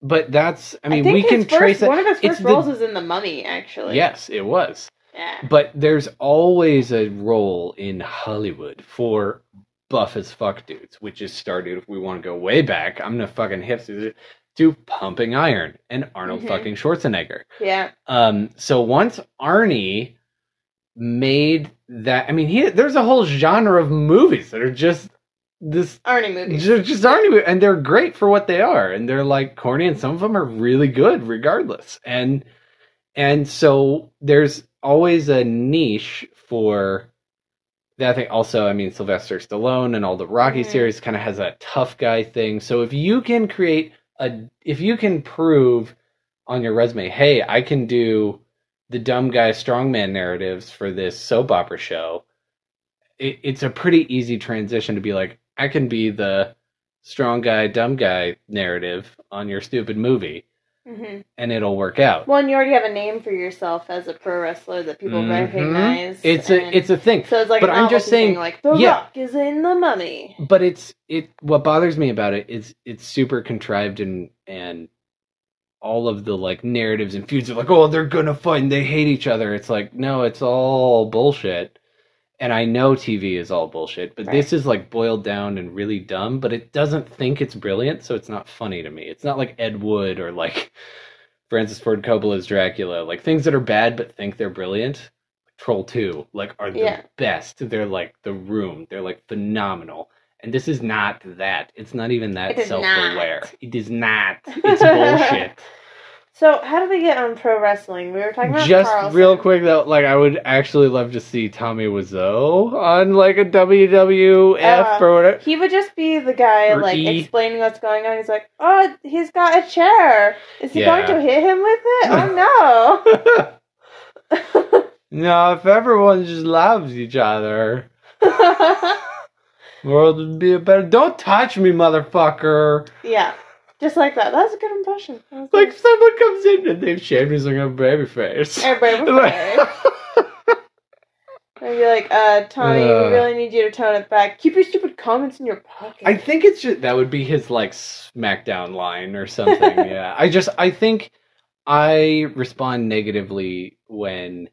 but that's... I mean, we can trace it. One of his first roles was in The Mummy, actually. Yes, it was. Yeah. But there's always a role in Hollywood for buff as fuck dudes, which is Stardude. If we want to go way back, I'm gonna fucking hipster... to Pumping Iron and Arnold fucking Schwarzenegger. Yeah. So once Arnie made that... I mean, there's a whole genre of movies that are just this... Arnie movies. Just Arnie movies. And they're great for what they are. And they're, like, corny. And some of them are really good regardless. And so there's always a niche for... that thing. Also, I mean, Sylvester Stallone and all the Rocky series kind of has that tough guy thing. So if you can create... if you can prove on your resume, hey, I can do the dumb guy strongman narratives for this soap opera show, it's a pretty easy transition to be like, I can be the strong guy, dumb guy narrative on your stupid movie, and it'll work out. Well, and you already have a name for yourself as a pro wrestler that people recognize. It's a thing. So it's like, but I'm just saying, like, The Rock is in The Mummy. But what bothers me about it is it's super contrived, and all of the, like, narratives and feuds are like, oh, they're gonna fight and they hate each other. It's like, no, it's all bullshit. And I know TV is all bullshit, but this is, like, boiled down and really dumb, but it doesn't think it's brilliant, so it's not funny to me. It's not like Ed Wood or, like, Francis Ford Coppola's Dracula. Like, things that are bad but think they're brilliant. Troll 2, like, are the best. They're, like, The Room. They're, like, phenomenal. And this is not that. It's not even that self-aware. It is not. It's bullshit. So, how did we get on pro wrestling? We were talking about Carlson. Just real quick, though, like, I would actually love to see Tommy Wiseau on, like, a WWF or whatever. He would just be the guy, like, explaining what's going on. He's like, oh, he's got a chair. Is he going to hit him with it? Oh, no. No, if everyone just loves each other, the world would be a better... Don't touch me, motherfucker. Yeah. Just like that. That was a good impression. Like, good. Someone comes in and they've shaved me, like, a baby face. A baby face. And you're like, Tommy, we really need you to tone it back. Keep your stupid comments in your pocket. I think it's just... That would be his, like, SmackDown line or something, yeah. I think I respond negatively when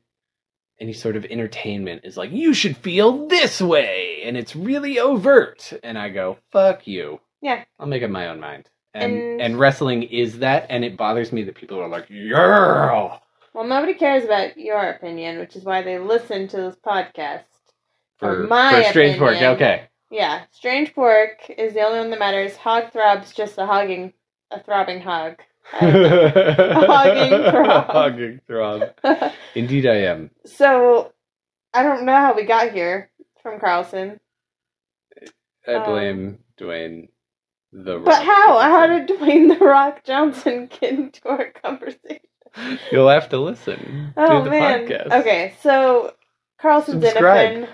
any sort of entertainment is like, you should feel this way, and it's really overt. And I go, fuck you. Yeah. I'll make up my own mind. And wrestling is that, and it bothers me that people are like, yeah! Well, nobody cares about your opinion, which is why they listen to this podcast. For Strange Pork, okay. Yeah, Strange Pork is the only one that matters. Hogthrob's just a throbbing hog. A hogging throb. A hogging throb. Indeed I am. So, I don't know how we got here from Carlson. I blame Dwayne. But how? Johnson. How did Dwayne The Rock Johnson get into our conversation? You'll have to listen to the podcast. Okay, so Carlson's Innafin.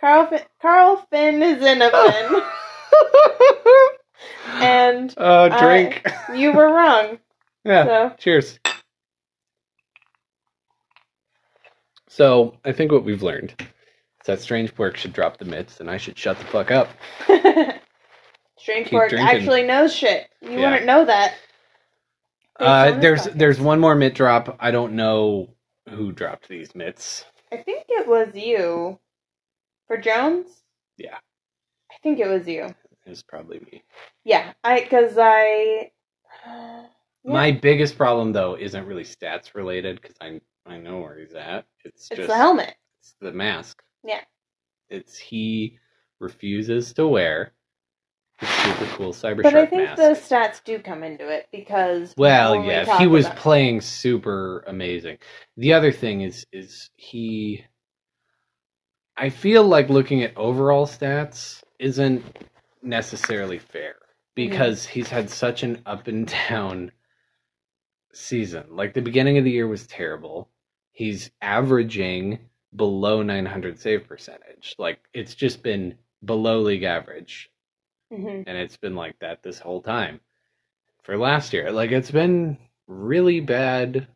Carl Finn is Innafin. And drink. You were wrong. Yeah. So. Cheers. So I think what we've learned is that Strange Pork should drop the mitts, and I should shut the fuck up. Strange Park actually knows shit. You wouldn't know that. There's one more mitt drop. I don't know who dropped these mitts. I think it was you. For Jones? Yeah. I think it was you. It was probably me. Yeah, because my biggest problem, though, isn't really stats related, because I know where he's at. It's just the helmet. It's the mask. Yeah. It's he refuses to wear the super cool Cyber Shark mask. But I think those stats do come into it because... Well, yeah, he was playing super amazing. The other thing is he... I feel like looking at overall stats isn't necessarily fair because he's had such an up and down season. Like, the beginning of the year was terrible. He's averaging below 900 save percentage. Like, it's just been below league average. Mm-hmm. And it's been like that this whole time for last year. Like, it's been really bad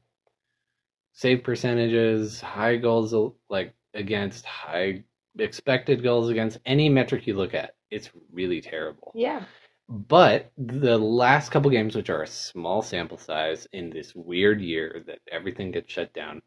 save percentages, high goals, like, against high expected goals against, any metric you look at. It's really terrible. Yeah. But the last couple games, which are a small sample size in this weird year that everything gets shut down.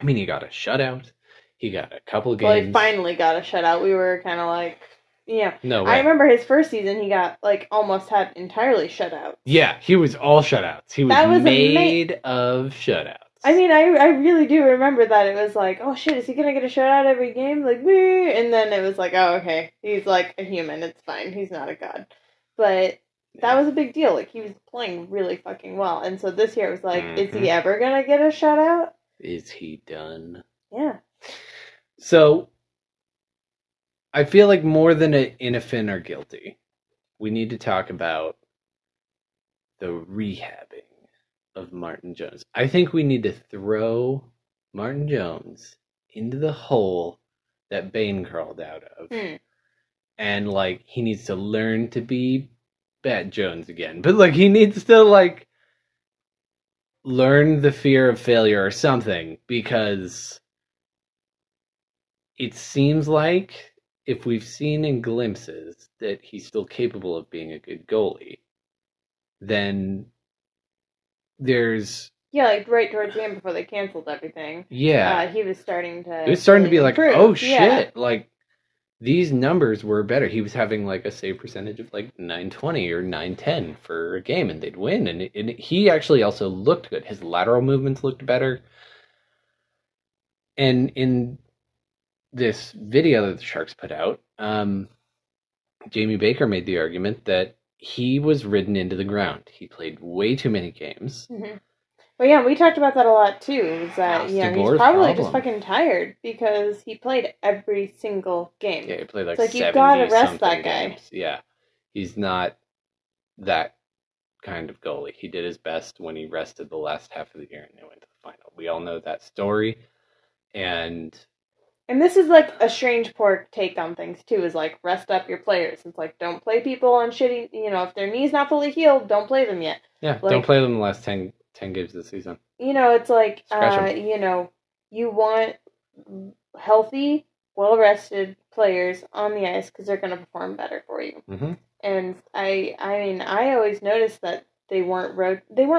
I mean, he got a shutout. He got a couple games. Well, he finally got a shutout. We were kind of like, yeah. No way. I remember his first season, he got, like, almost had entirely shutouts. Yeah, he was all shutouts. He was made of shutouts. I mean, I really do remember that. It was like, oh, shit, is he going to get a shutout every game? Like, woo! And then it was like, oh, okay, he's, like, a human. It's fine. He's not a god. But that was a big deal. Like, he was playing really fucking well. And so this year it was like, is he ever going to get a shutout? Is he done? Yeah. So, I feel like more than an Innafin or Guilty, we need to talk about the rehabbing of Martin Jones. I think we need to throw Martin Jones into the hole that Bane crawled out of. Mm. And, like, he needs to learn to be Bat Jones again. But, like, he needs to, like, learn the fear of failure or something, because it seems like, if we've seen in glimpses that he's still capable of being a good goalie, then there's... Yeah, like, right towards the end before they canceled everything. Yeah. He was starting to... It was starting to be like, oh, shit. Yeah. Like, these numbers were better. He was having, like, a save percentage of, like, 920 or 910 for a game, and they'd win. And he actually also looked good. His lateral movements looked better. And in this video that the Sharks put out, Jamie Baker made the argument that he was ridden into the ground. He played way too many games. Mm-hmm. Well, yeah, we talked about that a lot, too. Is that, yeah, he's probably just fucking tired because he played every single game. Yeah, he played like 70-something games. It's like, you gotta rest that guy. Yeah, he's not that kind of goalie. He did his best when he rested the last half of the year and they went to the final. We all know that story. And this is, like, a Strange Park take on things, too, is, like, rest up your players. It's, like, don't play people on shitty, you know, if their knee's not fully healed, don't play them yet. Yeah, like, don't play them the last 10 games this season. You know, it's like, you know, you want healthy, well-rested players on the ice because they're going to perform better for you. Mm-hmm. And, I mean, I always noticed that they weren't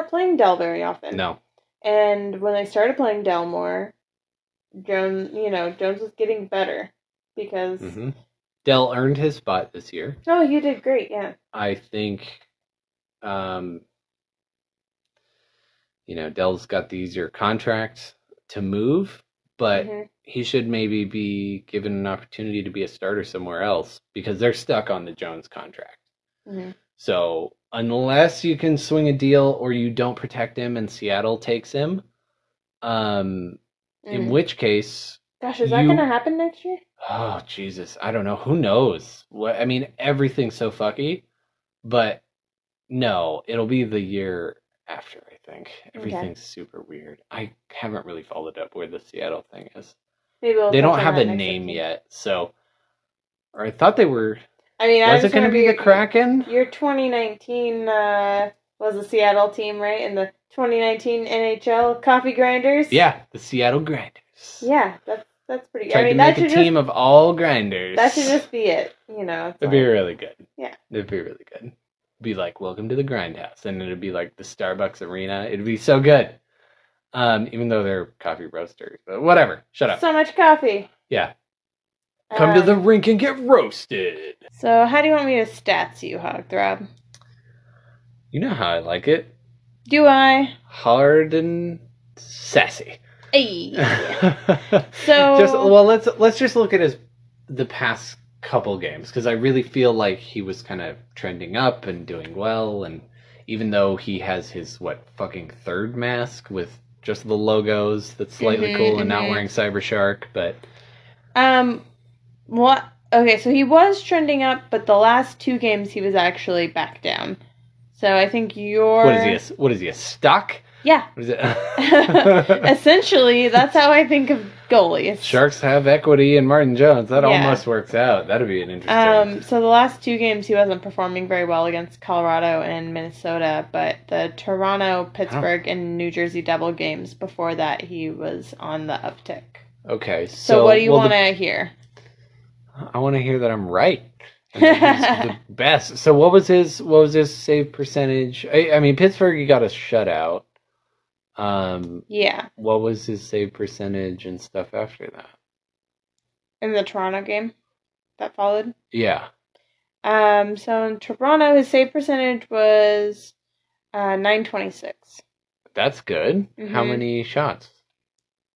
playing Dell very often. No. And when they started playing Dell more... Jones was getting better because Dell earned his spot this year. Oh, you did great, yeah. I think, you know, Dell's got the easier contract to move, but he should maybe be given an opportunity to be a starter somewhere else because they're stuck on the Jones contract. Mm-hmm. So unless you can swing a deal or you don't protect him and Seattle takes him, in which case... Gosh, is that going to happen next year? Oh, Jesus. I don't know. Who knows? I mean, everything's so fucky. But no, it'll be the year after, I think. Everything's super weird. I haven't really followed up where the Seattle thing is. Maybe they don't have a name yet, so... Or I thought they were... I mean, was it going to be the Kraken? Your 2019 was a Seattle team, right? And the 2019 NHL Coffee Grinders. Yeah, the Seattle Grinders. Yeah, that's pretty good. I mean, that should a team of all grinders. That should just be it, you know. It'd be really good. Yeah. It'd be really good. It'd be like, welcome to the Grindhouse. And it'd be like the Starbucks Arena. It'd be so good. Even though they're coffee roasters. But whatever. Shut up. So much coffee. Yeah. Come to the rink and get roasted. So how do you want me to stats you, Hogthrob? You know how I like it. Do I? Hard and sassy. So let's just look at his the past couple games, because I really feel like he was kind of trending up and doing well, and even though he has his fucking third mask with just the logos that's slightly cool and not wearing Cybershark, but okay, so he was trending up, but the last two games he was actually back down. So I think you're... What is he, a stock? Yeah. What is it? Essentially, that's how I think of goalies. Sharks have equity in Martin Jones. That almost works out. That'd be an interesting... So the last two games, he wasn't performing very well against Colorado and Minnesota, but the Toronto, Pittsburgh, and New Jersey Devil games before that, he was on the uptick. Okay, so what do you want to hear? I want to hear that I'm right. He's the best. So what was his save percentage? I mean, Pittsburgh, he got a shutout. What was his save percentage and stuff after that? In the Toronto game that followed? Yeah. So in Toronto, his save percentage was 926. That's good. Mm-hmm. How many shots?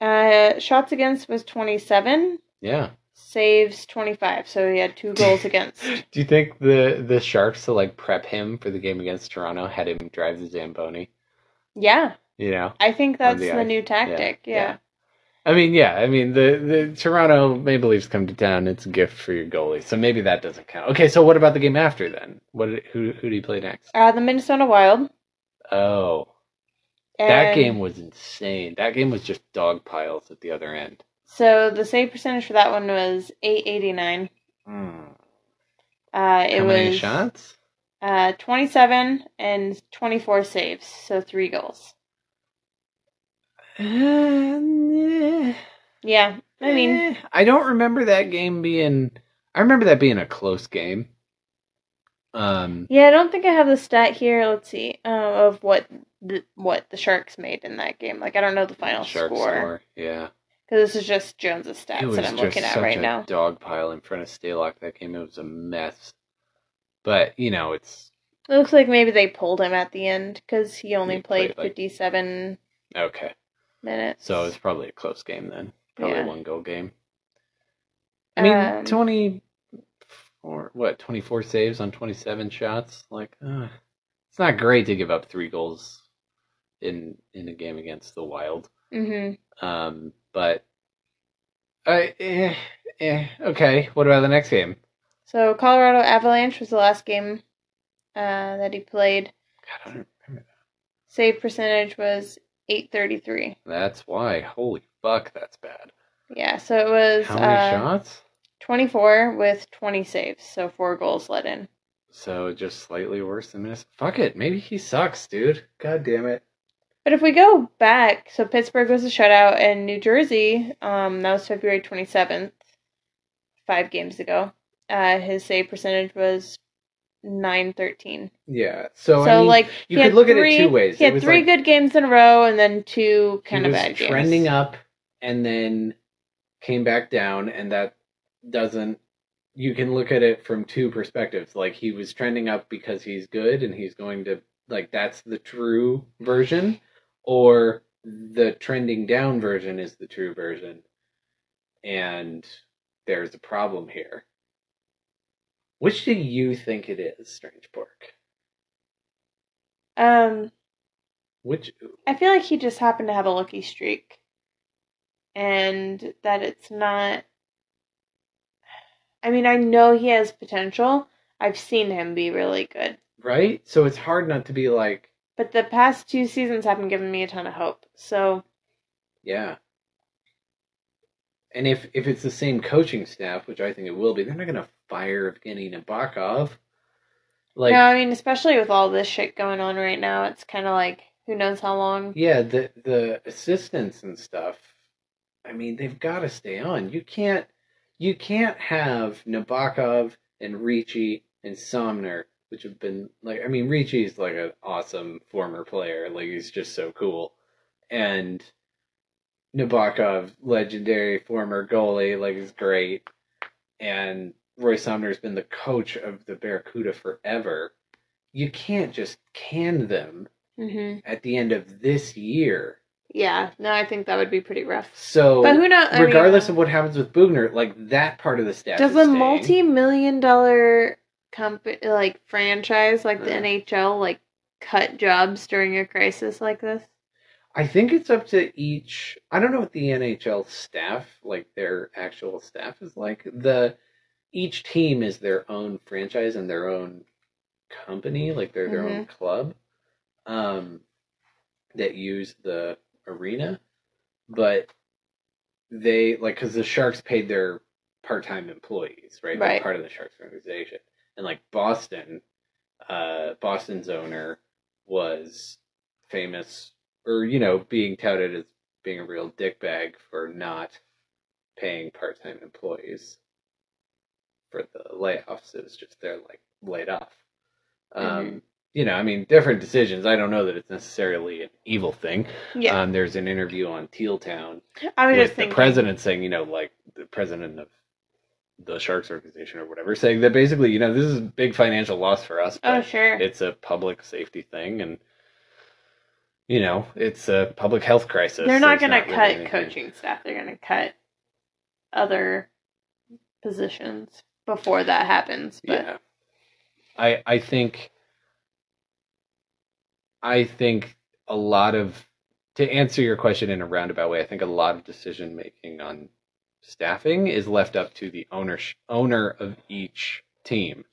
Shots against was 27. Yeah. Saves 25, so he had 2 goals against. Do you think the Sharks, to prep him for the game against Toronto, had him drive the Zamboni? Yeah. You know? I think that's the new tactic, yeah. I mean, the Toronto Maple Leafs come to town, it's a gift for your goalie, so maybe that doesn't count. Okay, so what about the game after, then? Who do you play next? The Minnesota Wild. Oh. And that game was insane. That game was just dog piles at the other end. So the save percentage for that one was 889. How many shots? 27 and 24 saves, so 3 goals. Yeah, I mean... I don't remember that game being... I remember that being a close game. I don't think I have the stat here, let's see, of what the Sharks made in that game. I don't know the final score. Yeah. This is just Jones' stats that I'm looking at right now. It was just such a dog pile in front of Stalock that game. It was a mess. But, it's... It looks like maybe they pulled him at the end, because he only played 57 minutes. So it was probably a close game then. Probably a one-goal game. I mean, 24 saves on 27 shots? It's not great to give up 3 goals in a game against the Wild. Mm-hmm. But, okay, what about the next game? So, Colorado Avalanche was the last game that he played. God, I don't remember that. Save percentage was 833. That's why. Holy fuck, that's bad. Yeah, so it was... How many shots? 24 with 20 saves, so 4 goals let in. So, just slightly worse than this. Fuck it, maybe he sucks, dude. God damn it. But if we go back, so Pittsburgh was a shutout, and New Jersey, that was February 27th, 5 games ago. His save percentage was 913. Yeah, so I mean, you could look at it 2 ways. He had 3 good games in a row, and then 2 kind of bad games. He was trending up, and then came back down, and that doesn't. You can look at it from 2 perspectives. He was trending up because he's good, and he's going to that's the true version. Or the trending down version is the true version, and there's a problem here. Which do you think it is, Strange Park? Which I feel like he just happened to have a lucky streak, and that it's not. I mean, I know he has potential. I've seen him be really good. Right? So it's hard not to be . But the past 2 seasons haven't given me a ton of hope, so... Yeah. And if it's the same coaching staff, which I think it will be, they're not going to fire Evgeny Nabokov. No, I mean, especially with all this shit going on right now, it's kind of who knows how long. Yeah, the assistants and stuff, I mean, they've got to stay on. You can't have Nabokov and Ricci and Somner, which have been, I mean, Ricci's an awesome former player. He's just so cool. And Nabokov, legendary former goalie, is great. And Roy Somner's been the coach of the Barracuda forever. You can't just can them at the end of this year. Yeah, no, I think that would be pretty rough. So, but who knows? Regardless of what happens with Bugner, like, that part of the staff does a multi-million-dollar company, like, franchise, like the NHL, like, cut jobs during a crisis like this? I think it's up to each. I don't know what the NHL staff, like, their actual staff is like. Each team is their own franchise and their own company, like, they're their own club. That use the arena, but they, like, because the Sharks paid their part-time employees, right? Right. They're part of the Sharks organization. And, like, Boston's owner was famous, or, you know, being touted as being a real dickbag for not paying part-time employees for the layoffs. It was just they're, like, laid off. You know, I mean, different decisions. I don't know that it's necessarily an evil thing. Yeah. There's an interview on Teal Town with the president saying, you know, like, the president of the Sharks organization or whatever, saying that basically, you know, this is a big financial loss for us. But it's a public safety thing, and, you know, it's a public health crisis. They're not going to cut coaching staff. They're going to cut other positions before that happens. But yeah. I think a lot of, to answer your question in a roundabout way, I think a lot of decision making on staffing is left up to the owner of each team,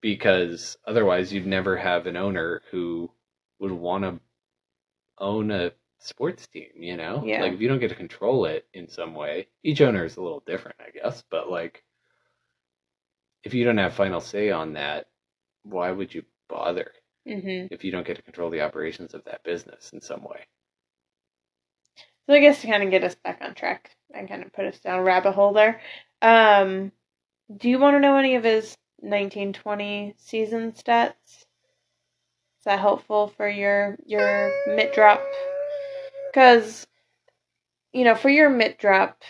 because otherwise you'd never have an owner who would want to own a sports team, you know? Yeah. Like, if you don't get to control it in some way, each owner is a little different, I guess, but, like, if you don't have final say on that, why would you bother? If you don't get to control the operations of that business in some way. So I guess to kind of get us back on track and kind of put us down a rabbit hole there, do you want to know any of his 1920 season stats? Is that helpful for your mitt drop? Because, you know, for your mitt drop...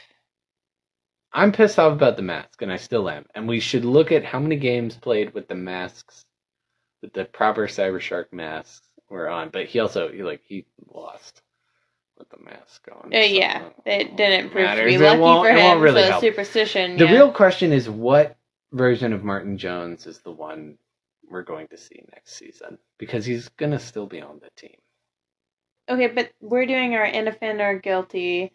I'm pissed off about the mask, and I still am. And we should look at how many games played with the masks, with the proper Cybershark masks were on. But he lost with the mask on. Yeah, it didn't prove to be lucky for him, so superstition. The real question is, what version of Martin Jones is the one we're going to see next season? Because he's going to still be on the team. Okay, but we're doing our Innafin or Guilty.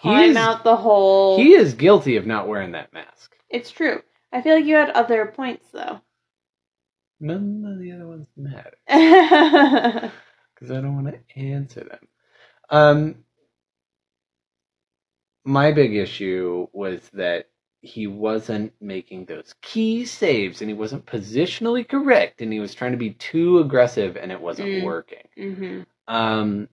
Climb out the hole. He is guilty of not wearing that mask. It's true. I feel like you had other points, though. None of the other ones matter. Because I don't want to answer them. My big issue was that he wasn't making those key saves, and he wasn't positionally correct, and he was trying to be too aggressive, and it wasn't working. I'm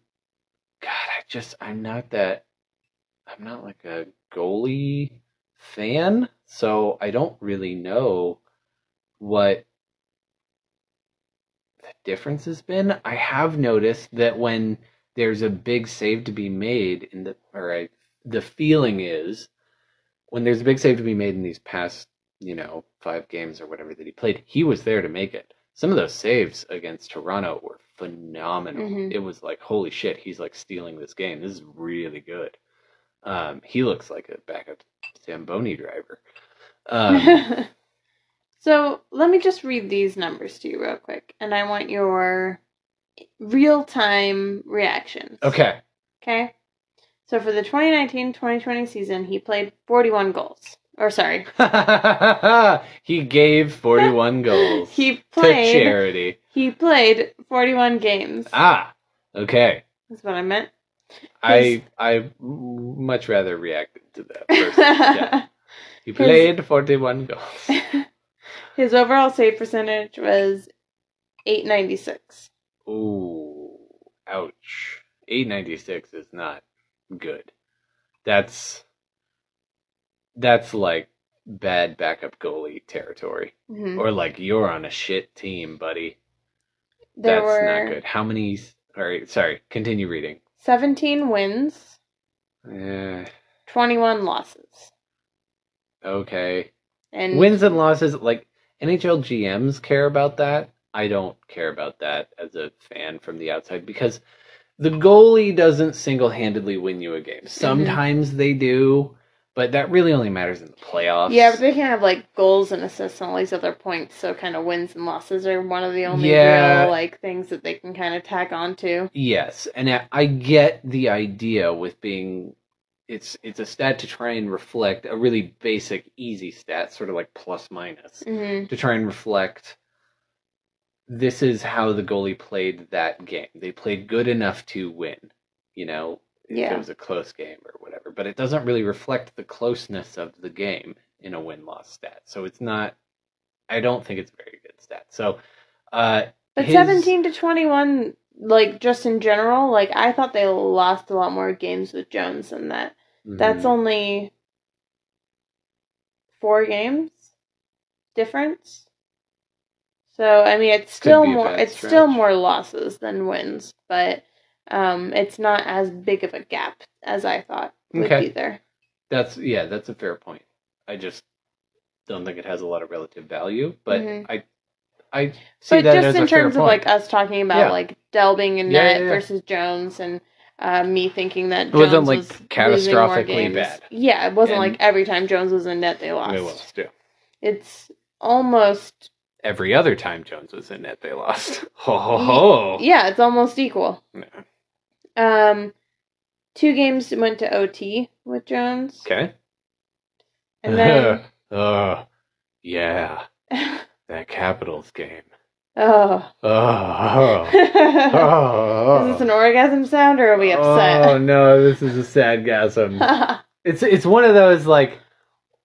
not like a goalie fan, so I don't really know what the difference has been. I have noticed that when there's a big save to be made in the feeling is when there's a big save to be made in these past, you know, 5 games or whatever that he played, he was there to make it. Some of those saves against Toronto were phenomenal. It was like, holy shit, he's like stealing this game. This is really good. He looks like a backup Zamboni driver. So let me just read these numbers to you real quick, and I want your real-time reactions. Okay? So for the 2019-2020 season, he played 41 goals. He gave 41 goals to charity. He played 41 games. Ah, okay. That's what I meant. I much rather reacted to that person. He played 41 goals. His overall save percentage was .896. Ooh, ouch. .896 is not good. That's like bad backup goalie territory. Or like, you're on a shit team, buddy. That's not good. How many... All right, sorry. Continue reading. 17 wins, 21 losses. Okay. And wins and losses, like, NHL GMs care about that. I don't care about that as a fan from the outside, because the goalie doesn't single-handedly win you a game. Sometimes they do, but that really only matters in the playoffs. Yeah, but they can have, like, goals and assists and all these other points, so kind of wins and losses are one of the only real, like, things that they can kind of tack on to. Yes, and I get the idea with being... It's a stat to try and reflect a really basic, easy stat, sort of like plus-minus, to try and reflect... This is how the goalie played that game. They played good enough to win, you know, if it was a close game or whatever. But it doesn't really reflect the closeness of the game in a win-loss stat. So it's not, I don't think it's a very good stat. So, but 17-21, like, just in general, like, I thought they lost a lot more games with Jones than that. That's only 4 games difference. So, I mean, it's still more still more losses than wins, but it's not as big of a gap as I thought would be there. That's a fair point. I just don't think it has a lot of relative value, but I see but that as a fair point. But just in terms of, like, us talking about, like, Dell being in net versus Jones and me thinking that it Jones wasn't, like, was catastrophically bad. Yeah, it wasn't like every time Jones was in net, they lost. They lost, yeah. It's almost... Every other time Jones was in net, they lost. Ho, ho, ho. Yeah, it's almost equal. Yeah. 2 games went to OT with Jones. Okay. And then... That Capitals game. Is this an orgasm sound, or are we upset? Oh, no, this is a sadgasm. It's one of those, like,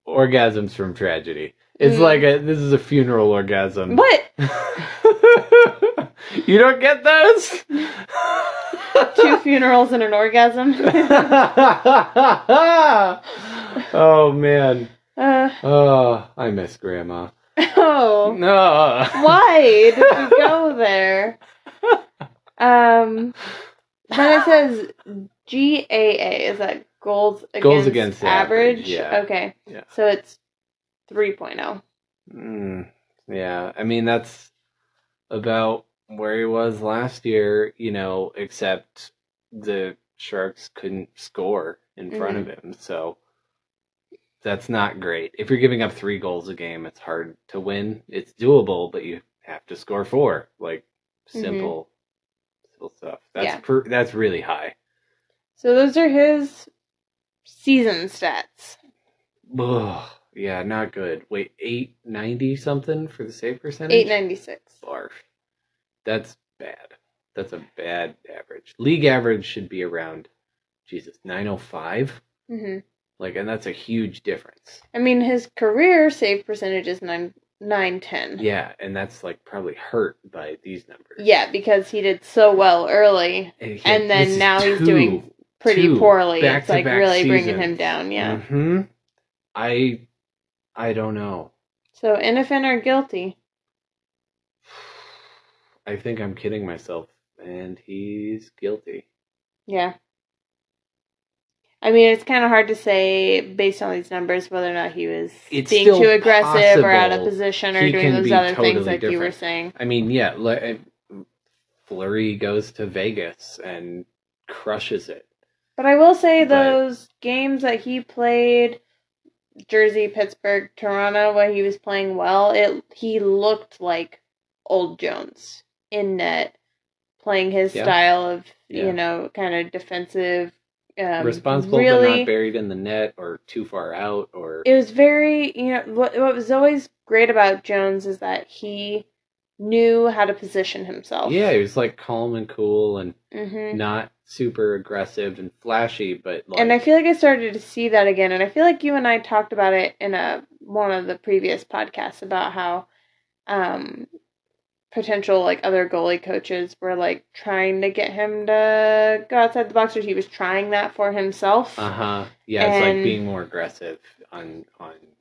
orgasms from tragedy. It's like this is a funeral orgasm. What? You don't get those? 2 funerals and an orgasm. Oh, man. I miss Grandma. Oh. No. Why did we go there? Then it says GAA. Is that goals against average? Yeah. Okay. Yeah. So it's 3.0. Yeah, I mean, that's about where he was last year, you know, except the Sharks couldn't score in front of him, so that's not great. If you're giving up 3 goals a game, it's hard to win. It's doable, but you have to score 4. Like, simple stuff. That's that's really high. So those are his season stats. Ugh. Yeah, not good. Wait, 890 something for the save percentage? 896. Barf. That's bad. That's a bad average. League average should be around, 905? Like, and that's a huge difference. I mean, his career save percentage is 910. Yeah, and that's, like, probably hurt by these numbers. Yeah, because he did so well early, and then now he's doing pretty poorly. It's, like, really bringing him down, yeah. I don't know. So, Innafin are guilty. I think I'm kidding myself, and he's guilty. Yeah. I mean, it's kind of hard to say, based on these numbers, whether or not he was being too aggressive or out of position or doing those other things like you were saying. I mean, yeah, Fleury goes to Vegas and crushes it. But I will say those games that he played... Jersey, Pittsburgh, Toronto, where he was playing well, he looked like old Jones in net, playing his style of, you know, kind of defensive. Responsible, really, but not buried in the net or too far out. Or it was very, you know, what was always great about Jones is that he knew how to position himself. Yeah, he was, like, calm and cool and not super aggressive and flashy, but like... And I feel like I started to see that again, and I feel like you and I talked about it in one of the previous podcasts about how potential, like, other goalie coaches were, like, trying to get him to go outside the box, or he was trying that for himself. Yeah, it's like being more aggressive on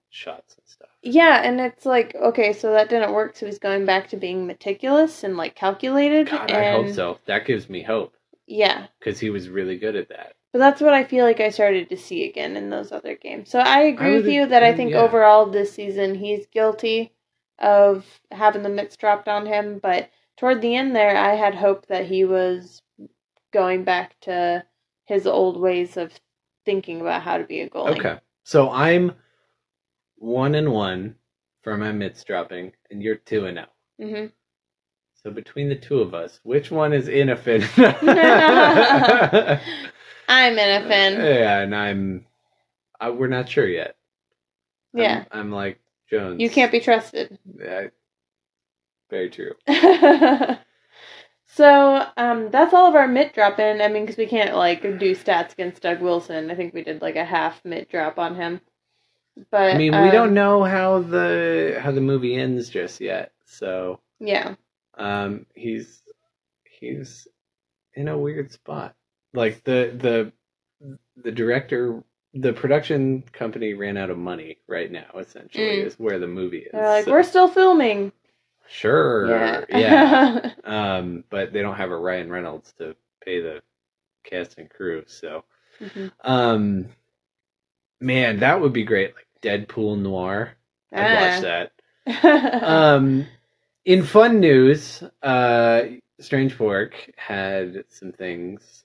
shots and stuff. Yeah, and it's like, okay, so that didn't work, so he's going back to being meticulous and, like, calculated. God, I hope so. That gives me hope. Yeah. Because he was really good at that. But that's what I feel like I started to see again in those other games. So I agree with you that I think overall this season he's guilty of having the mitts dropped on him, but toward the end there I had hope that he was going back to his old ways of thinking about how to be a goalie. Okay. So I'm 1-1 for my mitts dropping, and you're 2-0. Mm-hmm. So between the two of us, which one is Innafin? I'm Innafin. Yeah, and we're not sure yet. Yeah. I'm like Jones. You can't be trusted. Yeah, very true. So that's all of our mitt drop-in. I mean, because we can't, do stats against Doug Wilson. I think we did, a half mitt drop on him. But I mean, we don't know how the movie ends just yet, so... Yeah. He's in a weird spot. The director... The production company ran out of money right now, essentially, is where the movie is. They're like, so. We're still filming. Sure. Yeah. But they don't have a Ryan Reynolds to pay the cast and crew, so. Mm-hmm. Man, that would be great. Deadpool Noir. I'd watch that. In fun news, Strange Park had some things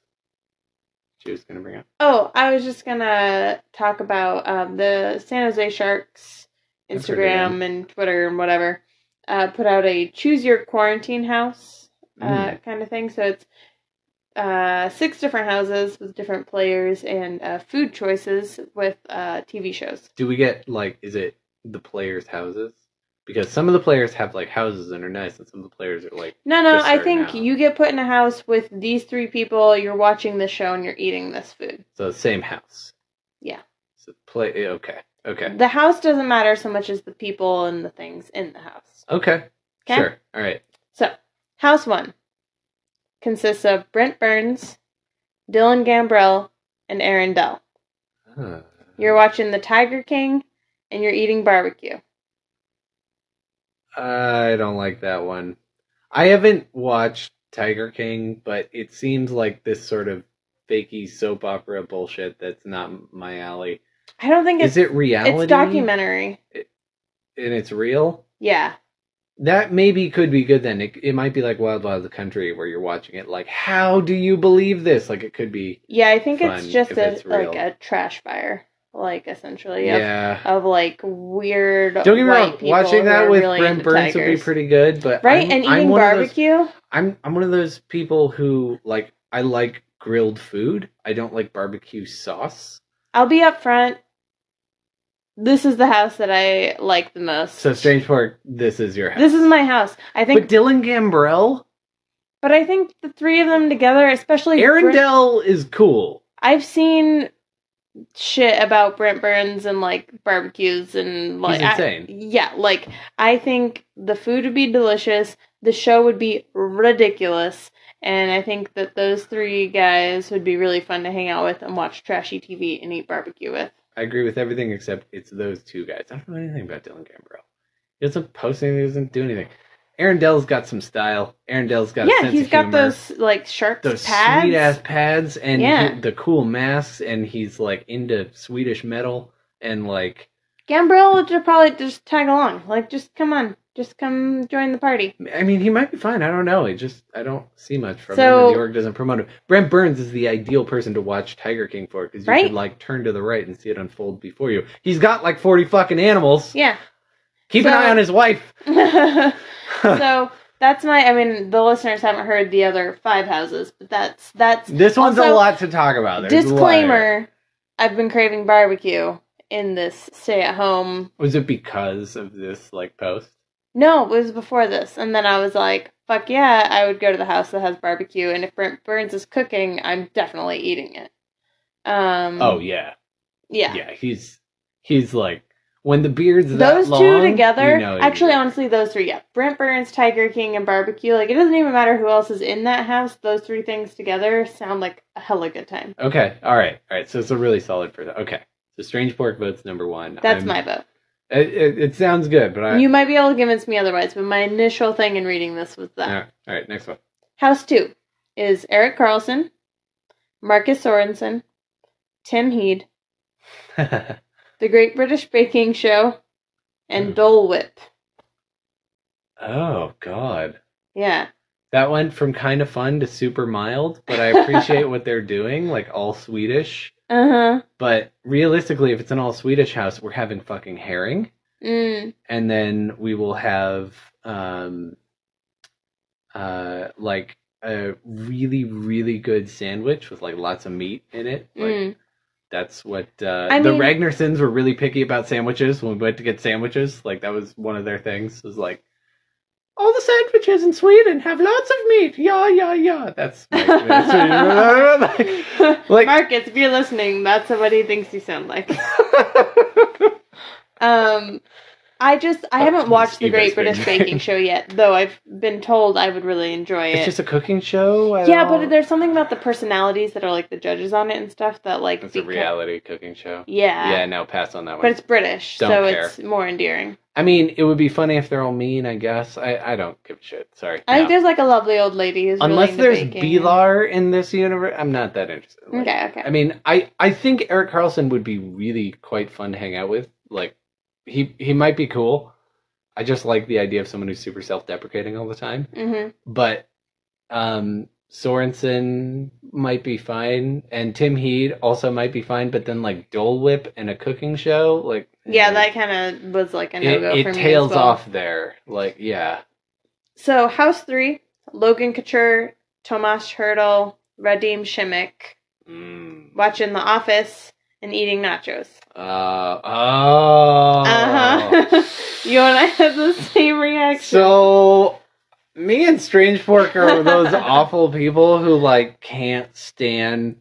she was going to bring up. Oh, I was just going to talk about the San Jose Sharks Instagram and Twitter and whatever. Put out a choose your quarantine house kind of thing. So it's 6 different houses with different players and food choices with TV shows. Do we get, is it the players' houses? Because some of the players have, houses and are nice, and some of the players are, No, I think you get put in a house with these 3 people, you're watching this show, and you're eating this food. So the same house. Yeah. So Okay. The house doesn't matter so much as the people and the things in the house. Okay. Sure. All right. So, house 1 consists of Brent Burns, Dylan Gambrell, and Aaron Dell. Huh. You're watching the Tiger King, and you're eating barbecue. I don't like that one. I haven't watched Tiger King, but it seems like this sort of fakey soap opera bullshit that's not my alley. I don't think it's... Is it reality? It's documentary. And it's real? Yeah. That maybe could be good then. It might be like Wild Wild Country where you're watching it how do you believe this? It could be... Yeah, I think it's just a trash fire. Essentially. Yeah. Of weird white people. Don't get me wrong, watching that with really Brent Burns would be pretty good, but... Right? And eating barbecue? I'm one of those people who, I like grilled food. I don't like barbecue sauce. I'll be up front. This is the house that I like the most. So Strange Park, this is your house. This is my house. I think. But Dylan Gambrell? But I think the 3 of them together, especially... Aaron Dell is cool. I've seen shit about Brent Burns and, barbecues and, He's insane. I think the food would be delicious, the show would be ridiculous, and I think that those 3 guys would be really fun to hang out with and watch trashy TV and eat barbecue with. I agree with everything except it's those 2 guys. I don't know anything about Dylan Gambrell. He doesn't post anything. He doesn't do anything. Aaron Dell's got some style. Aaron Dell's got a sense of humor. Yeah, he's got those, shark pads. Those sweet-ass pads and the cool masks, and he's, into Swedish metal and, Gambrell would probably just tag along. Just come on. Just come join the party. I mean, he might be fine. I don't know. I don't see much from him. And the org doesn't promote him. Brent Burns is the ideal person to watch Tiger King for because you could turn to the right and see it unfold before you. He's got 40 fucking animals. Yeah. Keep an eye on his wife. So that's the listeners haven't heard the other 5 houses, but that's. This one's also, a lot to talk about. There's disclaimer: I've been craving barbecue in this stay-at-home. Was it because of this post? No, it was before this. And then I was like, fuck yeah, I would go to the house that has barbecue. And if Brent Burns is cooking, I'm definitely eating it. Oh, yeah. Yeah. Yeah, he's when the beard's that long. Those 2 together, you know actually, honestly, those 3, yeah. Brent Burns, Tiger King, and barbecue. It doesn't even matter who else is in that house. Those 3 things together sound like a hella good time. Okay, all right. So it's a really solid for that. Okay, so Strange Pork vote's number 1. That's my vote. It sounds good, but you might be able to convince me otherwise, but my initial thing in reading this was that. All right, next one. House 2 is Eric Carlson, Marcus Sorensen, Tim Heed, The Great British Baking Show, and Dole Whip. Oh, God. Yeah. That went from kind of fun to super mild, but I appreciate what they're doing, like all Swedish. Uh-huh. But realistically, if it's an all Swedish house, we're having fucking herring. Mm. And then we will have like a really, really good sandwich with like lots of meat in it. Like, that's what the Ragnarsons were really picky about sandwiches when we went to get sandwiches. Like, that was one of their things. It was like, all the sandwiches in Sweden have lots of meat. Yeah, yeah, yeah. That's like, Marcus, if you're listening, that's what he thinks you sound like. I haven't watched The Great British Baking Show yet, though I've been told I would really enjoy it. It's just a cooking show? But there's something about the personalities that are like the judges on it and stuff that like... It's a reality cooking show. Yeah. Yeah, no, pass on that one. But it's British, so it's more endearing. I mean, it would be funny if they're all mean, I guess. I don't give a shit. Sorry. I think there's like a lovely old lady who's really into baking. Unless there's Bilar in this universe, I'm not that interested. Like, okay. I mean, I think Eric Carlson would be really quite fun to hang out with. Like, he might be cool. I just like the idea of someone who's super self-deprecating all the time. Mm-hmm. But Sorensen might be fine, and Tim Heed also might be fine, but then like Dole Whip and a cooking show, like... Yeah, that kind of was like a no-go for me as well. It tails off there. Like, yeah. So, House 3, Logan Couture, Tomas Hurdle, Radim Šimek, watching The Office, and eating nachos. You and I had the same reaction. So, me and Strange Pork are those awful people who, like, can't stand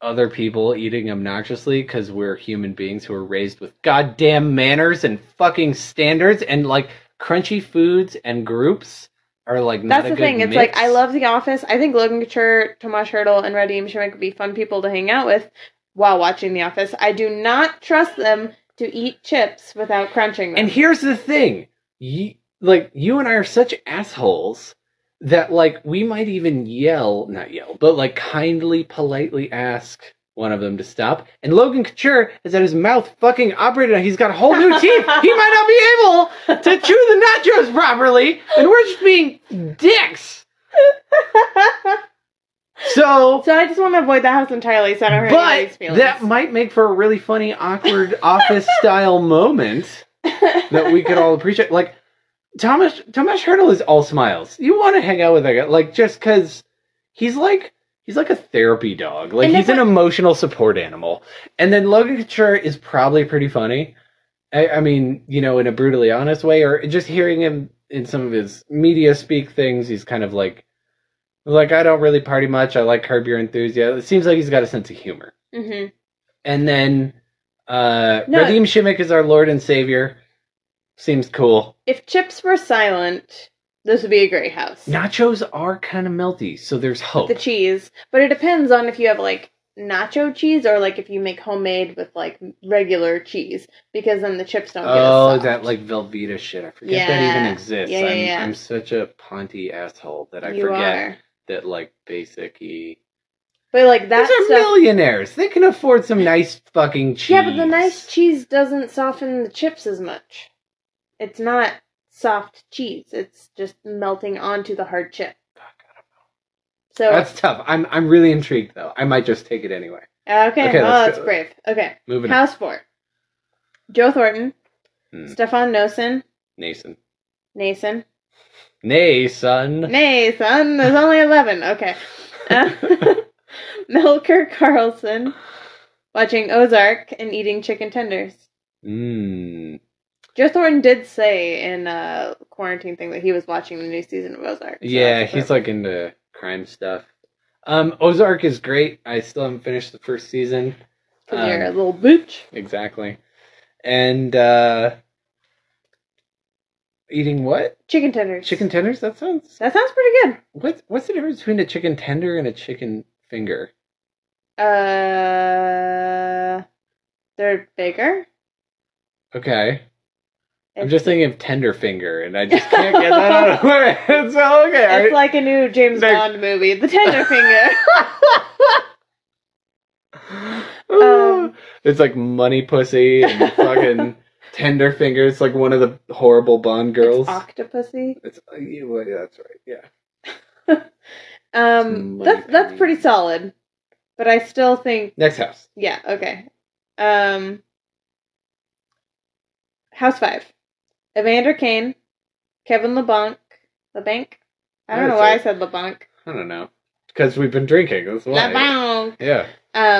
other people eating obnoxiously because we're human beings who are raised with goddamn manners and fucking standards, and like crunchy foods and groups are like not a good mix. That's the thing. It's like, I love The Office. I think Logan Couture, Tomas Hurdle, and Radim Šimek would be fun people to hang out with while watching The Office. I do not trust them to eat chips without crunching them. And here's the thing. You and I are such assholes that, like, we might even but, like, kindly, politely ask one of them to stop. And Logan Couture has had his mouth fucking operated on. He's got a whole new teeth. He might not be able to chew the nachos properly. And we're just being dicks. So I just want to avoid that house entirely, so I don't hurt anybody's feelings. But that might make for a really funny, awkward, office-style moment that we could all appreciate. Like, Tomas Hurdle is all smiles. You want to hang out with that guy, like, just because he's like a therapy dog. Like, he's an emotional support animal. And then Logan Couture is probably pretty funny. I mean, you know, in a brutally honest way, or just hearing him in some of his media speak things, he's kind of like, I don't really party much. I like Curb Your Enthusiasm. It seems like he's got a sense of humor. Mm-hmm. And then Radim Šimek is our Lord and Savior. Seems cool. If chips were silent, this would be a great house. Nachos are kind of melty, so there's hope. With the cheese. But it depends on if you have, like, nacho cheese or, like, if you make homemade with, like, regular cheese. Because then the chips don't get as soft. Oh, that, like, Velveeta shit. I forget that even exists. Yeah. I'm such a Ponty asshole that I forget that, like, basic-y... But, like, that stuff... These are millionaires. They can afford some nice fucking cheese. Yeah, but the nice cheese doesn't soften the chips as much. It's not soft cheese. It's just melting onto the hard chip. Fuck, I don't know. So that's tough. I'm really intrigued though. I might just take it anyway. Okay, well, that's brave. Okay. Moving on. House 4. Joe Thornton. Stefan Nason. Nason. There's only 11. Okay. Milker Carlson. Watching Ozark and eating chicken tenders. Joe Thornton did say in a quarantine thing that he was watching the new season of Ozark. So yeah, he's like into crime stuff. Ozark is great. I still haven't finished the first season. You're a little bitch. Exactly. And eating what? Chicken tenders. Chicken tenders? That sounds pretty good. What's the difference between a chicken tender and a chicken finger? They're bigger. Okay. I'm just thinking of Tenderfinger, and I just can't get that out of my head. So, okay. It's like a new James Bond movie, The Tenderfinger. It's like Money Pussy and fucking Tenderfinger. It's like one of the horrible Bond girls. It's Octopussy. That's right, yeah. That's pretty solid. But I still think... Next house. Yeah, okay. House 5. Evander Kane, Kevin Labanc. I don't know why I said Labanc. I don't know. Because we've been drinking. That's why. Labanc. Yeah.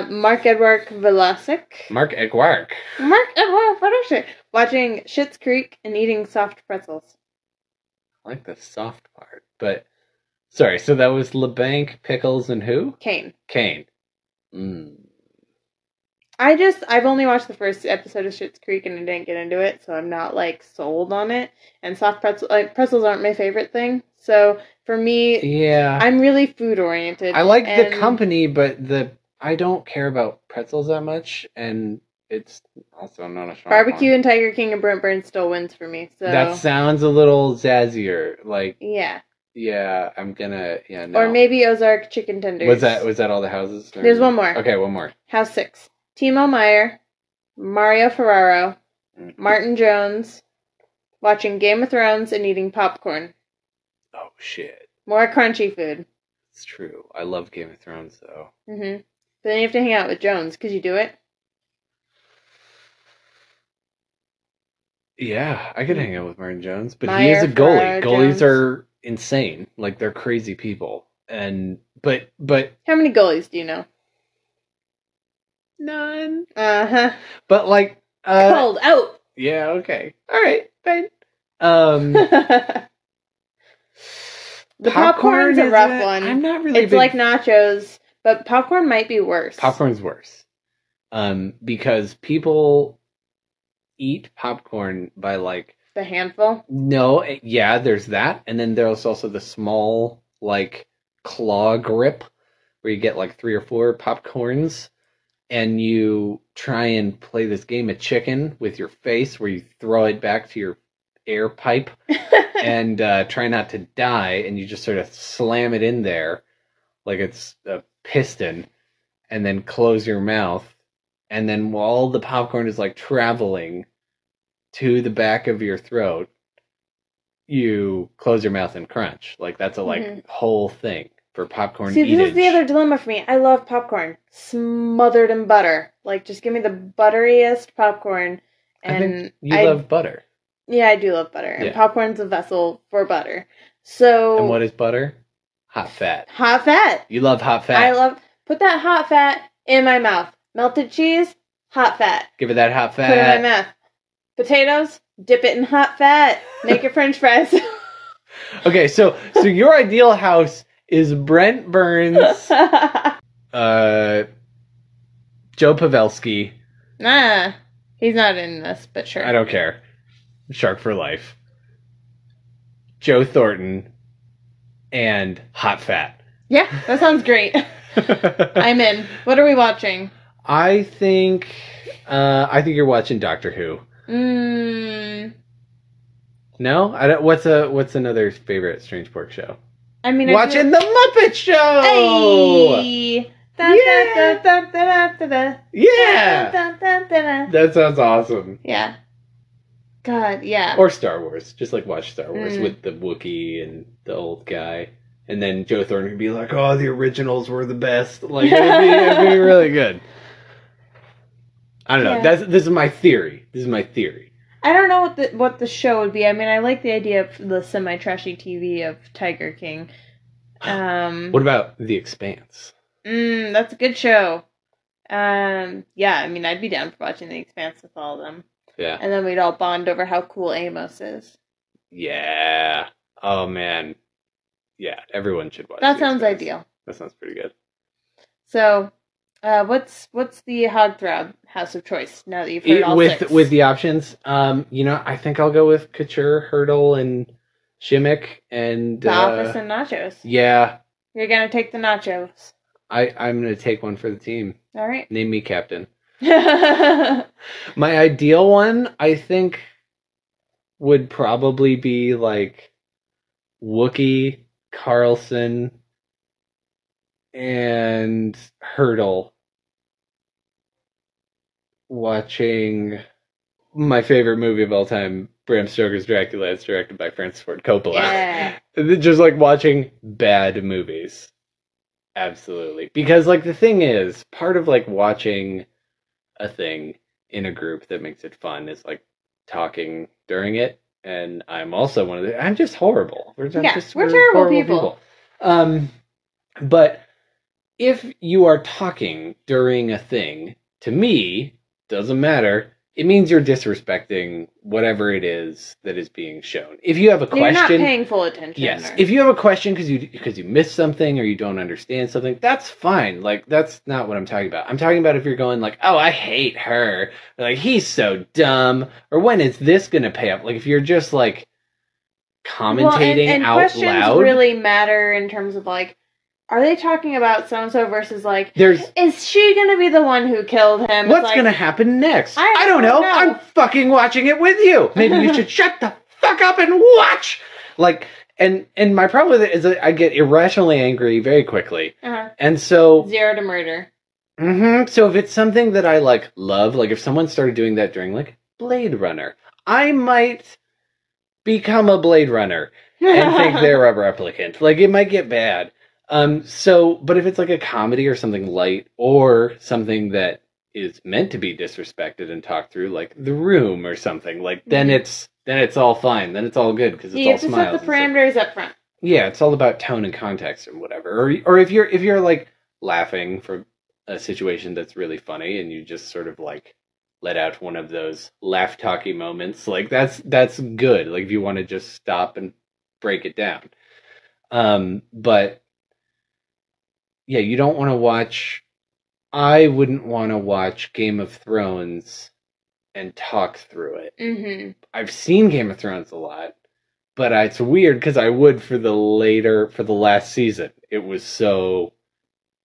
Mark Edward Velasic. Watching Schitt's Creek and eating soft pretzels. I like the soft part, but... Sorry, so that was Labanc, Pickles, and who? Kane. Mm. I've only watched the first episode of Schitt's Creek and I didn't get into it, so I'm not, sold on it. And pretzels aren't my favorite thing. So, for me, I'm really food-oriented. I like the company, but I don't care about pretzels that much, and it's also not a strong barbecue one. And Tiger King and Burns still wins for me, so... That sounds a little zazzier, Yeah. Yeah, I'm gonna... Yeah, no. Or maybe Ozark chicken tenders. Was that all the houses? There's one more. Okay, one more. House 6. Timo Meyer, Mario Ferraro, Martin Jones, watching Game of Thrones and eating popcorn. Oh, shit. More crunchy food. It's true. I love Game of Thrones, though. Mm-hmm. But then you have to hang out with Jones. Could you do it? Yeah, I could hang out with Martin Jones, but Meyer, he is a goalie. Ferraro, goalies Jones. Are... insane, they're crazy people, but how many goalies do you know? None. Called out. Yeah. Okay. All right. Fine. The popcorn's a rough one. I'm not really. It's like nachos, but popcorn might be worse. Popcorn's worse, because people eat popcorn by the handful? No, yeah, there's that. And then there's also the small, claw grip where you get, 3 or 4 popcorns and you try and play this game of chicken with your face where you throw it back to your air pipe and try not to die, and you just sort of slam it in there like it's a piston and then close your mouth. And then while the popcorn is, traveling... to the back of your throat, you close your mouth and crunch. That's a whole thing for popcorn. See, this is the other dilemma for me. I love popcorn smothered in butter. Just give me the butteriest popcorn. And I love butter. Yeah, I do love butter, and popcorn's a vessel for butter. So, and what is butter? Hot fat. Hot fat. You love hot fat. I love put that hot fat in my mouth. Melted cheese, hot fat. Give it that hot fat. Put it in my mouth. Potatoes, dip it in hot fat, make it french fries. Okay, so your ideal house is Brent Burns, Joe Pavelski. Nah, he's not in this, but sure. I don't care. Shark for life. Joe Thornton and hot fat. Yeah, that sounds great. I'm in. What are we watching? I think you're watching Doctor Who. Mm. No, I don't. What's another favorite Strange Park show? I mean, watching The Muppet Show. Yeah, that sounds awesome. Yeah. God, yeah. Or Star Wars. Just watch Star Wars with the Wookiee and the old guy, and then Joe Thornton would be like, "Oh, the originals were the best." It'd be really good. I don't know. Yeah. This is my theory. I don't know what the show would be. I mean, I like the idea of the semi-trashy TV of Tiger King. What about The Expanse? That's a good show. Yeah, I mean, I'd be down for watching The Expanse with all of them. Yeah. And then we'd all bond over how cool Amos is. Yeah. Oh, man. Yeah, everyone should watch That sounds Expanse. Ideal. That sounds pretty good. So... what's the Hogthrob house of choice now that you've heard all six? With the options, I think I'll go with Couture, Hurdle, and Šimek, and The Office and nachos. Yeah, you're gonna take the nachos. I'm gonna take one for the team. All right, name me captain. My ideal one, I think, would probably be Wookiee, Carlson, and Hurdle watching my favorite movie of all time, Bram Stoker's Dracula. It's directed by Francis Ford Coppola. Yeah. Just watching bad movies. Absolutely. Because, like, the thing is, part of, like, watching a thing in a group that makes it fun is, like, talking during it. And I'm also one of the... I'm just horrible. We're terrible people. But if you are talking during a thing, to me, doesn't matter. It means you're disrespecting whatever it is that is being shown. If you have a question... You're not paying full attention. Yes. If you have a question because you missed something or you don't understand something, that's fine. Like, that's not what I'm talking about. I'm talking about if you're going like, oh, I hate her. Or, like, he's so dumb. Or when is this going to pay up? Like, if you're just, like, commentating out loud. Questions really matter in terms of, like, are they talking about so-and-so versus, like, is she going to be the one who killed him? What's going to happen next? I don't know. I'm fucking watching it with you. Maybe you should shut the fuck up and watch. Like, and my problem with it is that I get irrationally angry very quickly. Uh-huh. And so... Zero to murder. Mm-hmm. So if it's something that I, like, love, like, if someone started doing that during, like, Blade Runner, I might become a Blade Runner and think they're a replicant. Like, it might get bad. But if it's like a comedy or something light or something that is meant to be disrespected and talked through, like The Room or something, like, then it's all fine. Then it's all good because it's all smiles. You have to set the parameters up front. Yeah, it's all about tone and context and whatever. Or if you're like laughing for a situation that's really funny and you just sort of like let out one of those laugh talky moments, like that's good. Like if you want to just stop and break it down. Yeah, you don't want to watch... I wouldn't want to watch Game of Thrones and talk through it. Mm-hmm. I've seen Game of Thrones a lot, but it's weird because I would for the last season. It was so...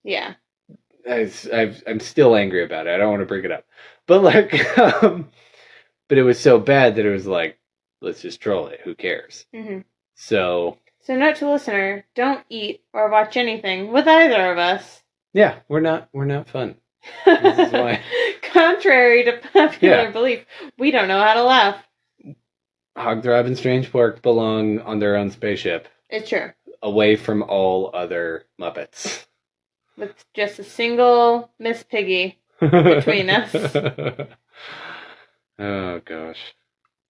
Yeah. I'm still angry about it. I don't want to bring it up. But, like... but it was so bad that it was like, let's just troll it. Who cares? Mm-hmm. So note to listener, don't eat or watch anything with either of us. Yeah, we're not fun. This is why. Contrary to popular belief, we don't know how to laugh. Hogthrob and Strange Park belong on their own spaceship. It's true. Away from all other Muppets. With just a single Miss Piggy between us. Oh, gosh.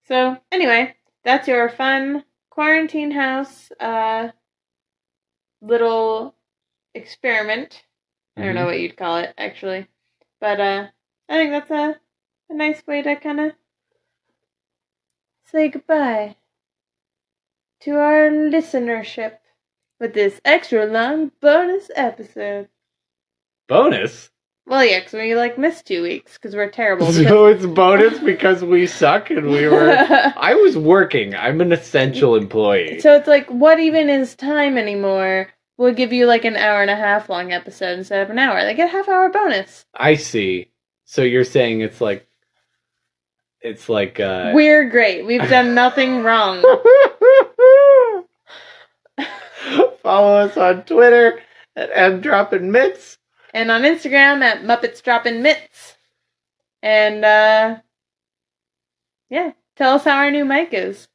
So, anyway, that's your fun... quarantine house little experiment. I don't know what you'd call it, actually. But I think that's a nice way to kind of say goodbye to our listenership with this extra long bonus episode. Bonus? Well, yeah, because we, like, missed 2 weeks, because we're terrible. So it's bonus because we suck and we were... I was working. I'm an essential employee. So it's like, what even is time anymore? We'll give you, like, an hour and a half long episode instead of an hour. Like, a half-hour bonus. I see. So you're saying it's like... It's like, We're great. We've done nothing wrong. Follow us on Twitter at @mdroppinmits. And on Instagram at Muppets Droppin' Mitts. And, yeah, tell us how our new mic is.